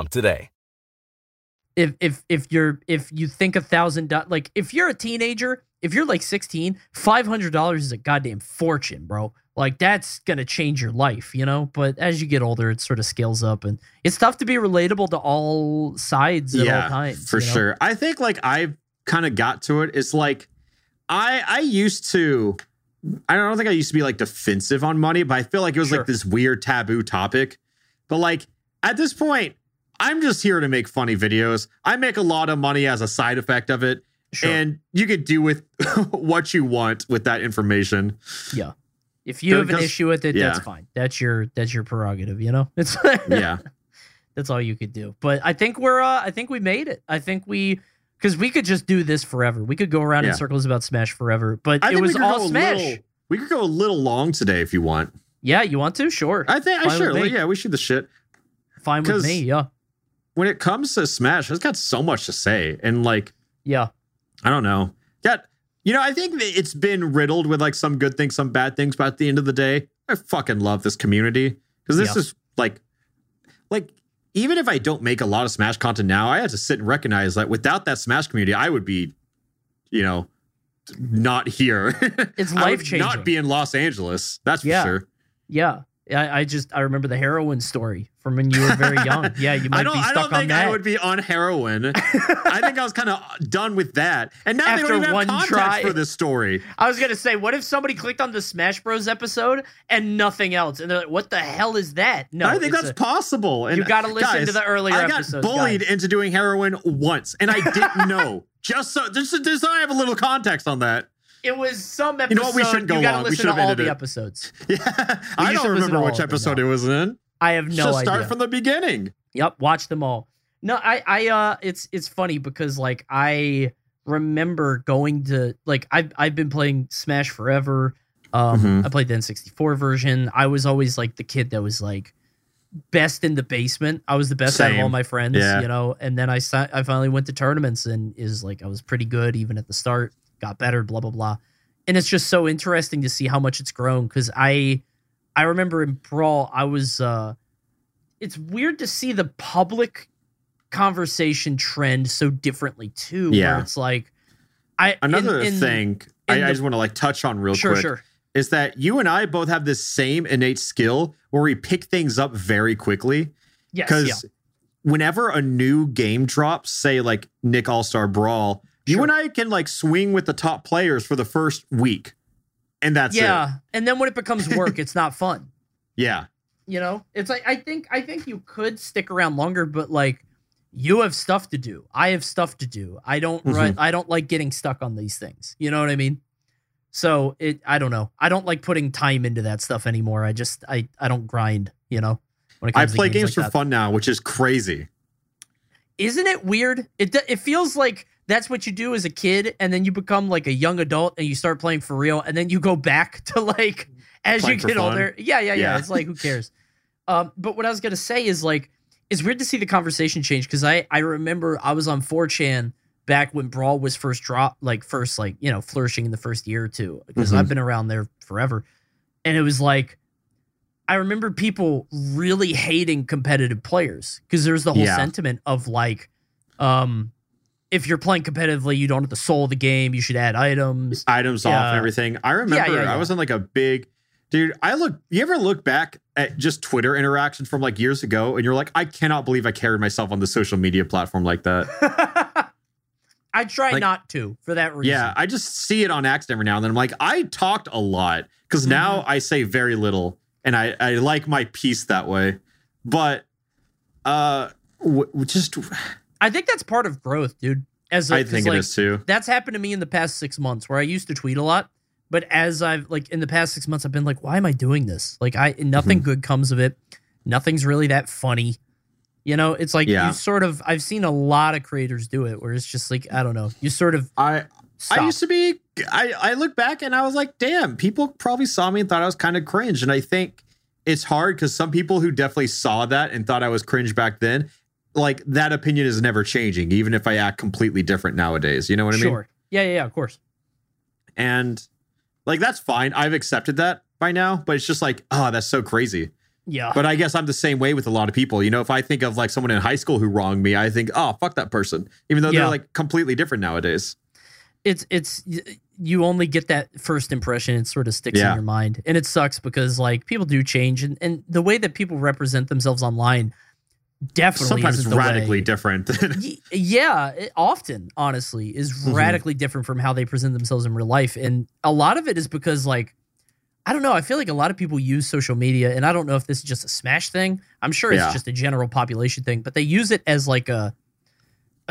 today. If you think $1,000, like if you're a teenager, if you're like 16, $500 is a goddamn fortune, bro. Like that's gonna change your life, you know. But as you get older, it sort of scales up, and it's tough to be relatable to all sides at all times. For sure, I think like I've kind of got to it. It's like I used to. I don't think I used to be like defensive on money, but I feel like it was like this weird taboo topic. But like at this point. I'm just here to make funny videos. I make a lot of money as a side effect of it. Sure. And you could do with what you want with that information. Yeah. If you have an issue with it, that's fine. That's your prerogative, you know? It's yeah. That's all you could do. But I think we made it. I think because we could just do this forever. We could go around in circles about Smash forever, but it was all Smash. We could go a little long today if you want. Yeah, you want to? Sure. I think I sure. Like, yeah, we should the shit. Fine with me, yeah. When it comes to Smash, it's got so much to say. And like, yeah, I don't know. That, you know, I think it's been riddled with like some good things, some bad things. But at the end of the day, I fucking love this community because this is like, even if I don't make a lot of Smash content now, I have to sit and recognize that without that Smash community, I would be, you know, not here. It's life changing. Not be in Los Angeles. That's for sure. Yeah. I remember the heroin story from when you were very young. Yeah, you might be stuck on that. I would be on heroin. I think I was kind of done with that. And now they don't even have context for this story. I was going to say, what if somebody clicked on the Smash Bros episode and nothing else? And they're like, what the hell is that? No, I think that's possible. And you got to listen to the earlier episodes. I got bullied into doing heroin once, and I didn't know. Just so I have a little context on that. It was some episode. You know what? We should go on. You gotta listen to all the episodes. Yeah. I don't remember which episode it was in. I have no idea. Just start from the beginning. Yep. Watch them all. No, it's funny because like I remember going to like I've been playing Smash forever. I played the N64 version. I was always like the kid that was like best in the basement. I was the best out of all my friends, you know. And then I finally went to tournaments and is like I was pretty good even at the start. Got better, blah blah blah. And it's just so interesting to see how much it's grown because I remember in Brawl I was it's weird to see the public conversation trend so differently too. Yeah, where it's like another thing I just want to like touch on real quick. Sure. Is that you and I both have this same innate skill where we pick things up very quickly. Yes. Because whenever a new game drops, say like Nick All-Star Brawl, you and I can like swing with the top players for the first week. And that's it. Yeah. And then when it becomes work, it's not fun. Yeah. You know, it's like, I think you could stick around longer, but like you have stuff to do. I have stuff to do. I don't run. I don't like getting stuck on these things. You know what I mean? So I don't know. I don't like putting time into that stuff anymore. I just, I don't grind, you know, when it comes to games like for fun now, which is crazy. Isn't it weird? It feels like that's what you do as a kid, and then you become like a young adult, and you start playing for real, and then you go back to like as you get older. Yeah. It's like who cares? But what I was gonna say is like it's weird to see the conversation change because I remember I was on 4chan back when Brawl was first dropped, flourishing in the first year or two because I've been around there forever, and it was like I remember people really hating competitive players because there's the whole sentiment of like. If you're playing competitively, you don't have the soul of the game. You should add items. Items off and everything. I remember I was in like a big... Dude, you ever look back at just Twitter interactions from like years ago and you're like, I cannot believe I carried myself on the social media platform like that. I try not to for that reason. Yeah, I just see it on accident every now and then. I'm like, I talked a lot because now I say very little and I like my peace that way. But I think that's part of growth, dude. I think it is too. That's happened to me in the past 6 months where I used to tweet a lot. But as I've in the past 6 months, I've been like, why am I doing this? Like nothing good comes of it. Nothing's really that funny. You know, it's like you sort of I've seen a lot of creators do it where it's just like, I don't know. You sort of stop. I used to be I look back and I was like, damn, people probably saw me and thought I was kind of cringe. And I think it's hard because some people who definitely saw that and thought I was cringe back then. Like that opinion is never changing, even if I act completely different nowadays. You know what I mean? Sure. Yeah, of course. And like that's fine. I've accepted that by now, but it's just like, oh, that's so crazy. Yeah. But I guess I'm the same way with a lot of people. You know, if I think of like someone in high school who wronged me, I think, oh, fuck that person. Even though they're like completely different nowadays. It's you only get that first impression. It sort of sticks in your mind. And it sucks because like people do change and the way that people represent themselves online definitely sometimes is radically different. Yeah, it often, honestly, is radically different from how they present themselves in real life. And a lot of it is because, like, I don't know. I feel like a lot of people use social media, and I don't know if this is just a Smash thing. I'm sure it's just a general population thing, but they use it as, like, a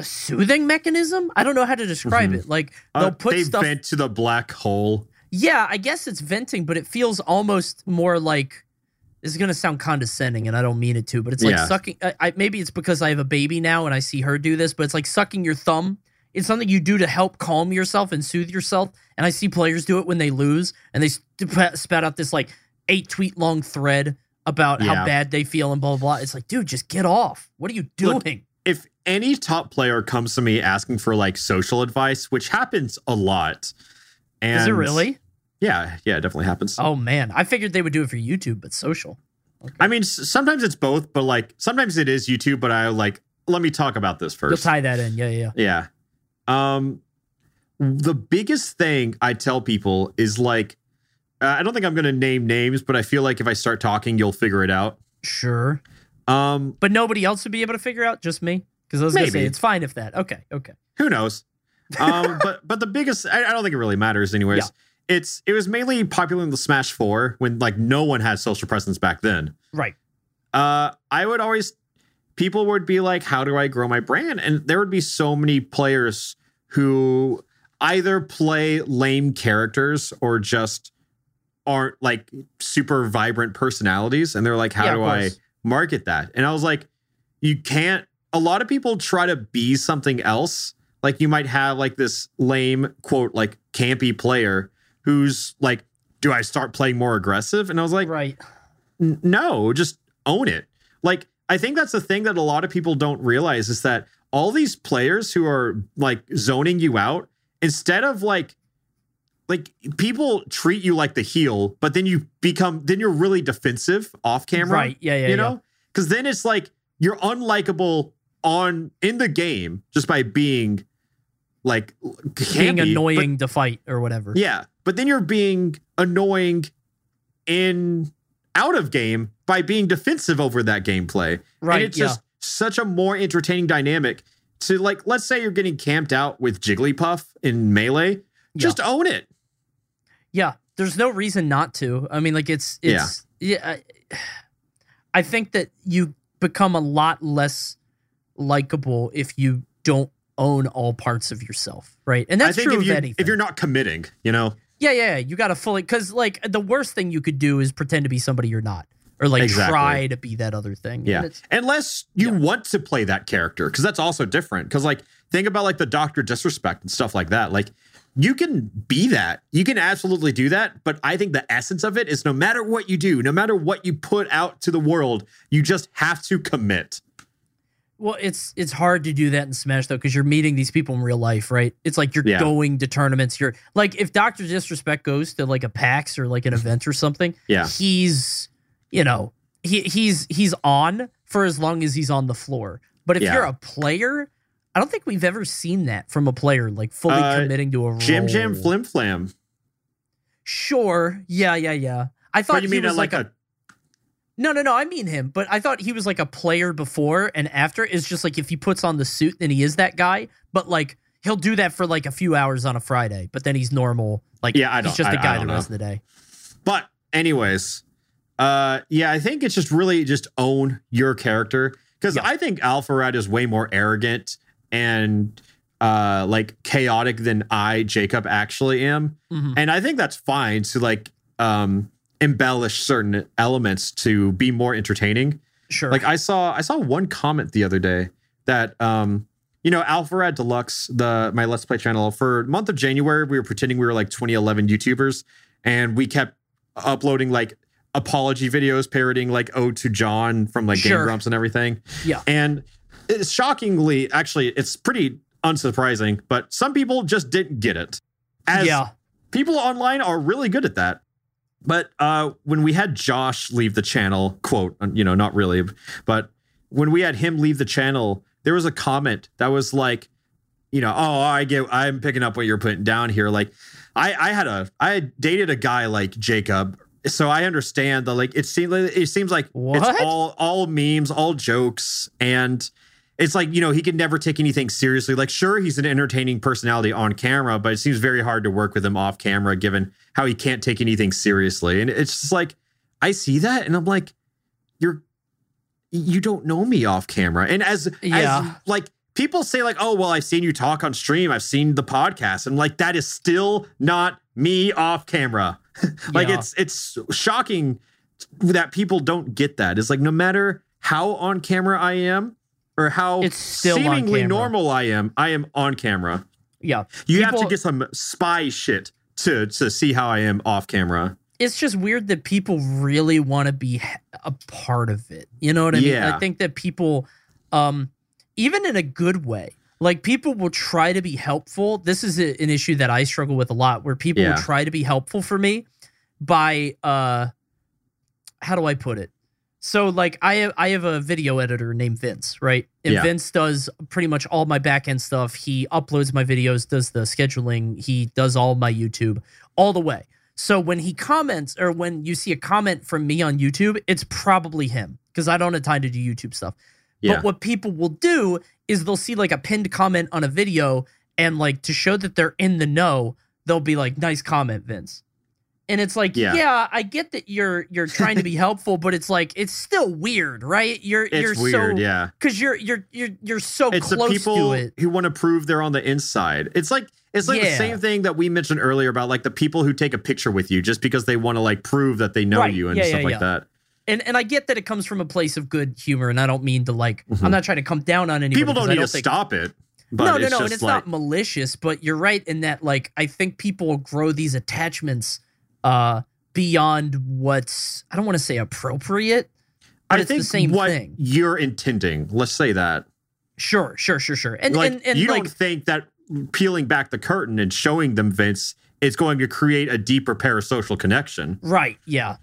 soothing mechanism? I don't know how to describe it. Like, they'll put stuff... They vent to the black hole. Yeah, I guess it's venting, but it feels almost more like... This is going to sound condescending, and I don't mean it to, but it's like sucking... maybe it's because I have a baby now, and I see her do this, but it's like sucking your thumb. It's something you do to help calm yourself and soothe yourself, and I see players do it when they lose, and they spout out this, like, 8-tweet-long thread about how bad they feel and blah, blah, blah. It's like, dude, just get off. What are you doing? Look, if any top player comes to me asking for, like, social advice, which happens a lot... And is it really? Yeah, it definitely happens. Oh, man. I figured they would do it for YouTube, but social. Okay. I mean, sometimes it's both, but, like, sometimes it is YouTube, but I, like, let me talk about this first. You'll tie that in. Yeah. The biggest thing I tell people is, like, I don't think I'm going to name names, but I feel like if I start talking, you'll figure it out. Sure. But nobody else would be able to figure out? Just me? Because I was going to say, it's fine if that. Okay. Who knows? But the biggest, I don't think it really matters anyways. Yeah. It was mainly popular in the Smash 4 when, like, no one had social presence back then. Right. People would be like, how do I grow my brand? And there would be so many players who either play lame characters or just aren't like super vibrant personalities. And they're like, how do I market that? And I was like, you can't. A lot of people try to be something else. Like you might have like this lame quote, like campy player who's like, do I start playing more aggressive? And I was like, right. No, just own it. Like, I think that's the thing that a lot of people don't realize is that all these players who are like zoning you out, instead of like people treat you like the heel, but then you become, then you're really defensive off camera. Right. Yeah. Yeah. You know, because then it's like you're unlikable on in the game just by being like being annoying to fight or whatever. Yeah. But then you're being annoying in out of game by being defensive over that gameplay. Right. And it's just such a more entertaining dynamic to like, let's say you're getting camped out with Jigglypuff in Melee. Just own it. Yeah. There's no reason not to. I mean, like it's, I think that you become a lot less likable if you don't own all parts of yourself. Right. And that's true of anything. If you're not committing, you know? Yeah. You got to fully, because like the worst thing you could do is pretend to be somebody you're not. Or like try to be that other thing. Yeah. Unless you want to play that character, because that's also different. Because like think about like the Doctor Disrespect and stuff like that. Like you can be that. You can absolutely do that. But I think the essence of it is no matter what you do, no matter what you put out to the world, you just have to commit. Well, it's hard to do that in Smash, though, because you're meeting these people in real life, right? It's like you're going to tournaments. You're like, if Dr. Disrespect goes to like a PAX or like an event or something, he's, you know, he's on for as long as he's on the floor. But if you're a player, I don't think we've ever seen that from a player, like fully committing to a role. Jim Flim Flam. Sure. Yeah. I thought you mean was like a No, I mean him, but I thought he was like a player before and after. It's just like if he puts on the suit, then he is that guy. But like he'll do that for like a few hours on a Friday, but then he's normal. Like he's just a guy the rest of the day. But anyways, I think it's just really just own your character. Because I think Alpharad is way more arrogant and like chaotic than I, Jacob, actually am. Mm-hmm. And I think that's fine to like embellish certain elements to be more entertaining. Sure. Like I saw one comment the other day that you know, Alpharad Deluxe, my Let's Play channel, for the month of January, we were pretending we were like 2011 YouTubers, and we kept uploading like apology videos parodying like Ode to John from like Game Grumps and everything. Yeah. And it's shockingly, actually, it's pretty unsurprising, but some people just didn't get it. As people online are really good at that. But when we had Josh leave the channel, quote, you know, not really, but when we had him leave the channel, there was a comment that was like, you know, oh, I'm picking up what you're putting down here. Like I dated a guy like Jacob. So I understand that like it seems like what? It's all memes, all jokes. And it's like, you know, he could never take anything seriously. Like, sure, he's an entertaining personality on camera, but it seems very hard to work with him off camera, given how he can't take anything seriously. And it's just like, I see that, and I'm like, you don't know me off camera. And as like people say, like, oh, well, I've seen you talk on stream, I've seen the podcast, and like that is still not me off camera. Like it's shocking that people don't get that. It's like no matter how on camera I am, or how it's still seemingly normal I am on camera. Yeah. You have to get some spy shit to see how I am off camera. It's just weird that people really want to be a part of it. You know what I mean? I think that people, even in a good way, like people will try to be helpful. This is an issue that I struggle with a lot, where people will try to be helpful for me by, how do I put it? So, like, I have a video editor named Vince, right? And Vince does pretty much all my back-end stuff. He uploads my videos, does the scheduling. He does all my YouTube, all the way. So when he comments, or when you see a comment from me on YouTube, it's probably him, because I don't have time to do YouTube stuff. Yeah. But what people will do is they'll see, like, a pinned comment on a video, and, like, to show that they're in the know, they'll be like, nice comment, Vince. And it's like, yeah, I get that you're trying to be helpful, but it's like it's still weird, right? It's weird, because you're so it's close to it. Who want to prove they're on the inside. It's like the same thing that we mentioned earlier about like the people who take a picture with you just because they want to like prove that they know you and stuff like that. And I get that it comes from a place of good humor, and I don't mean to like I'm not trying to come down on anybody. People don't need to stop it. But no, and it's like, not malicious, but you're right in that like I think people grow these attachments beyond what's I don't want to say appropriate, but I think it's the same thing. You're intending. Let's say that. Sure. And like, and you like, don't think that peeling back the curtain and showing them Vince is going to create a deeper parasocial connection. Right, yeah.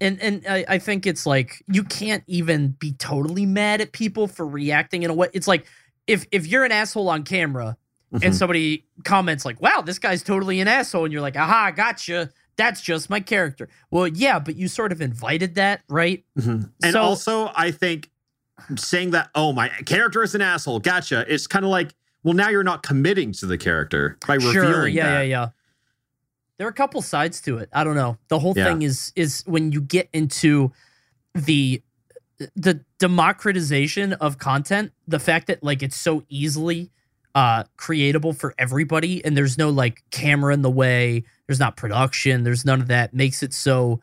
And I think it's like you can't even be totally mad at people for reacting in a way. It's like if you're an asshole on camera and somebody comments like, wow, this guy's totally an asshole, and you're like, aha, gotcha. That's just my character. Well, yeah, but you sort of invited that, right? Mm-hmm. And so, also, I think saying that, oh, my character is an asshole, gotcha, it's kind of like, well, now you're not committing to the character by revealing that. Yeah. There are a couple sides to it. I don't know. The whole thing is when you get into the democratization of content, the fact that like it's so easily creatable for everybody, and there's no like camera in the way, there's not production, there's none of that, makes it so.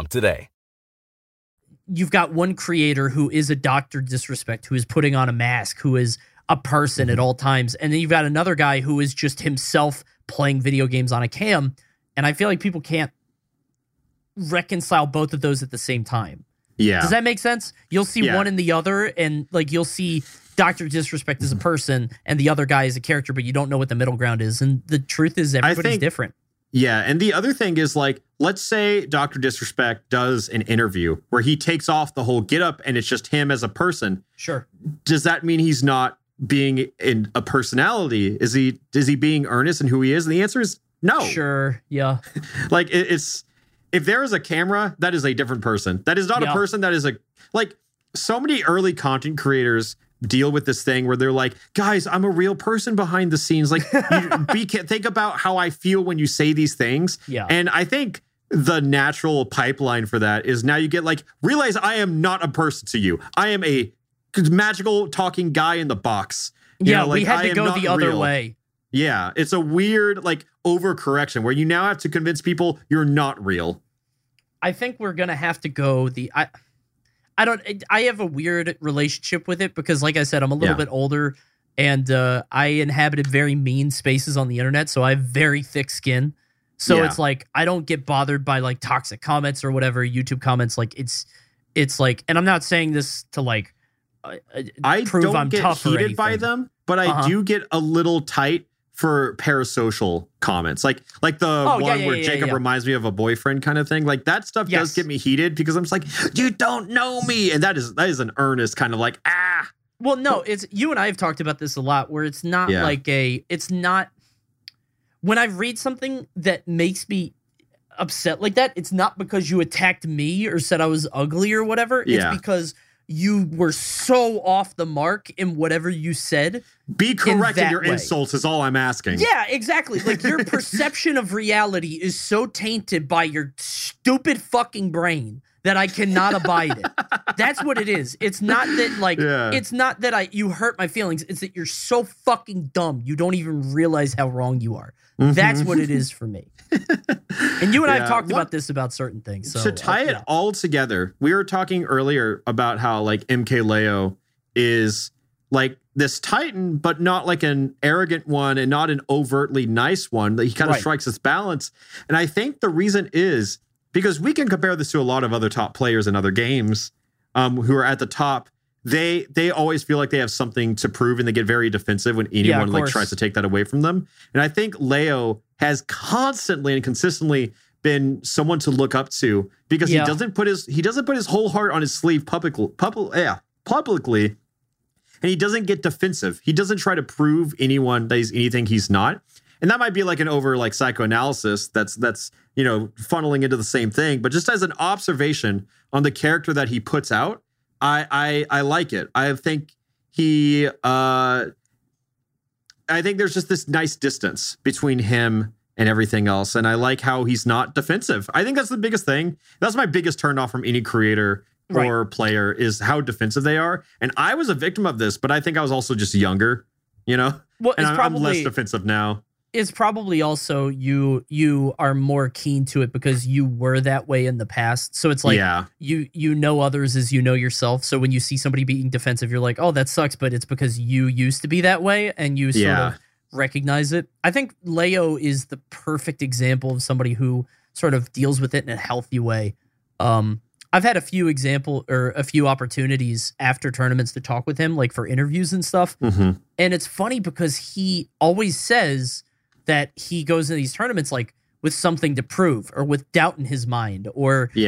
Today, you've got one creator who is a Doctor Disrespect, who is putting on a mask, who is a person at all times, and then you've got another guy who is just himself playing video games on a cam, and I feel like people can't reconcile both of those at the same time. Yeah. Does that make sense? You'll see one and the other, and like you'll see Dr. Disrespect is a person and the other guy is a character, but you don't know what the middle ground is, and the truth is everybody's different. Yeah, and the other thing is, like, let's say Dr. Disrespect does an interview where he takes off the whole getup and it's just him as a person. Sure. Does that mean he's not being in a personality? Is he being earnest in who he is? And the answer is no. Sure, yeah. Like, it's... If there is a camera, that is a different person. That is not a person, that is a... Like, so many early content creators deal with this thing where they're like, guys, I'm a real person behind the scenes. Like, think about how I feel when you say these things. Yeah. And I think the natural pipeline for that is now you get like, realize I am not a person to you. I am a magical talking guy in the box. You know, like, we had to go the other way. Yeah. It's a weird like overcorrection where you now have to convince people you're not real. I think we're going to have to go I have a weird relationship with it because, like I said, I'm a little bit older, and I inhabited very mean spaces on the internet, so I have very thick skin. So it's like I don't get bothered by like toxic comments or whatever, YouTube comments. Like it's like, and I'm not saying this to like I don't get heated by them, but I do get a little tight for parasocial comments, like the one where Jacob reminds me of a boyfriend kind of thing. Like that stuff does get me heated because I'm just like, you don't know me, and that is an earnest kind of like ah. Well, no, it's you and I have talked about this a lot, where it's not like it's not when I read something that makes me upset like that. It's not because you attacked me or said I was ugly or whatever. It's because you were so off the mark in whatever you said. Be correct in your insults is all I'm asking. Yeah, exactly. Like your perception of reality is so tainted by your stupid fucking brain that I cannot abide it. That's what it is. It's not that like, it's not that you hurt my feelings. It's that you're so fucking dumb. You don't even realize how wrong you are. Mm-hmm. That's what it is for me. And you and I have talked about this about certain things. So to tie it all together, we were talking earlier about how like MK Leo is like this titan, but not like an arrogant one and not an overtly nice one. That he kind of strikes this balance. And I think the reason is because we can compare this to a lot of other top players in other games who are at the top. They always feel like they have something to prove, and they get very defensive when anyone tries to take that away from them. And I think Leo has constantly and consistently been someone to look up to, because he doesn't put his whole heart on his sleeve publicly, and he doesn't get defensive. He doesn't try to prove anyone that he's anything he's not. And that might be like an over like psychoanalysis that's you know, funneling into the same thing, but just as an observation on the character that he puts out, I like it. I think he I think there's just this nice distance between him and everything else. And I like how he's not defensive. I think that's the biggest thing. That's my biggest turnoff from any creator or player, is how defensive they are. And I was a victim of this, but I think I was also just younger, you know? Well, and I'm less defensive now. It's probably also you are more keen to it because you were that way in the past. So it's like you know others as you know yourself. So when you see somebody being defensive, you're like, oh, that sucks. But it's because you used to be that way and you sort of recognize it. I think Leo is the perfect example of somebody who sort of deals with it in a healthy way. I've had a few opportunities after tournaments to talk with him, like for interviews and stuff. Mm-hmm. And it's funny because he always says that he goes into these tournaments like with something to prove or with doubt in his mind, or he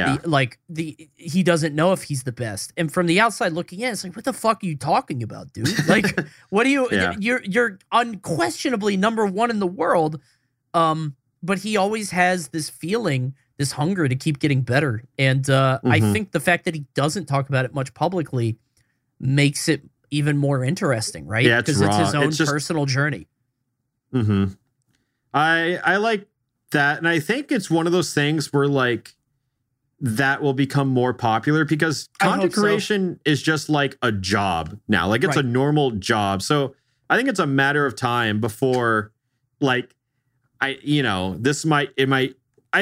doesn't know if he's the best. And from the outside looking in, it's like, what the fuck are you talking about, dude? Like, what do you, you're unquestionably number one in the world. But he always has this feeling, this hunger to keep getting better. And I think the fact that he doesn't talk about it much publicly makes it even more interesting, right? Yeah, because it's his own personal journey. Mm-hmm. I like that, and I think it's one of those things where like that will become more popular because content creation is just like a job now. Like it's a normal job. So I think it's a matter of time before like I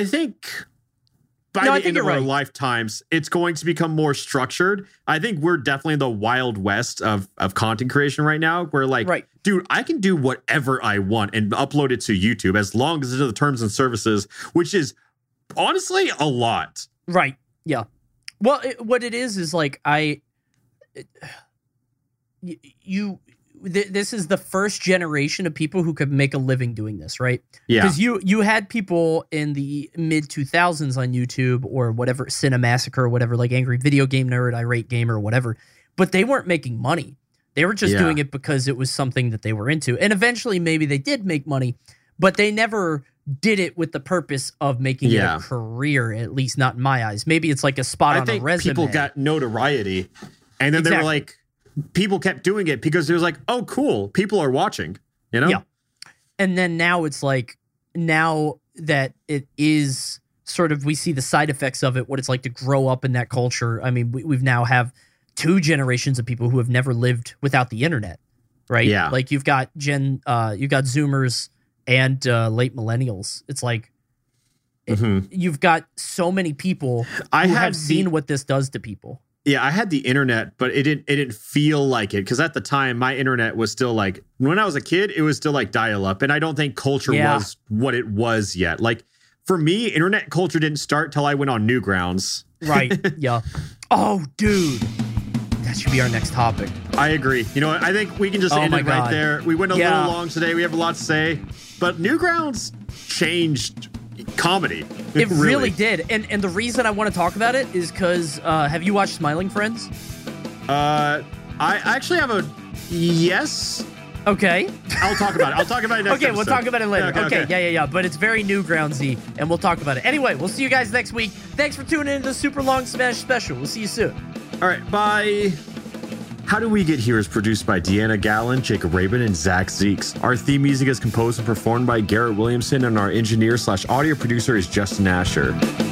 think by the end of our lifetimes, it's going to become more structured. I think we're definitely in the wild west of content creation right now. We're like, dude, I can do whatever I want and upload it to YouTube as long as it's in the terms and services, which is honestly a lot. Right. Yeah. Well, what it is like this is the first generation of people who could make a living doing this, right? Yeah. Because you had people in the mid-2000s on YouTube or whatever, Cinemassacre or whatever, like Angry Video Game Nerd, Irate Gamer or whatever, but they weren't making money. They were just doing it because it was something that they were into. And eventually maybe they did make money, but they never did it with the purpose of making it a career, at least not in my eyes. Maybe it's like a spot on a resume. People got notoriety, and then they were like, people kept doing it because it was like, oh, cool, people are watching, you know? Yeah. And then now it's like, now that it is sort of, we see the side effects of it, what it's like to grow up in that culture. I mean, we've now have two generations of people who have never lived without the internet, right? Yeah. Like you've got you've got Zoomers and late millennials. It's like, you've got so many people who have seen what this does to people. Yeah, I had the internet, but it didn't feel like it, because at the time my internet was still like, when I was a kid, it was still like dial up, and I don't think culture was what it was yet. Like for me, internet culture didn't start till I went on Newgrounds. Right. Yeah. Oh, dude, that should be our next topic. I agree. You know what? I think we can just end it right there. We went a little long today. We have a lot to say, but Newgrounds changed comedy. It really did. And the reason I want to talk about it is because have you watched Smiling Friends? I actually have a yes. Okay. I'll talk about it. I'll talk about it next Okay, episode. We'll talk about it later. Okay. Yeah. But it's very Newgroundsy, and we'll talk about it. Anyway, we'll see you guys next week. Thanks for tuning in to the Super Long Smash Special. We'll see you soon. All right, bye. How Do We Get Here is produced by Deanna Gallen, Jacob Rabin, and Zach Zeeks. Our theme music is composed and performed by Garrett Williamson, and our engineer/audio producer is Justin Asher.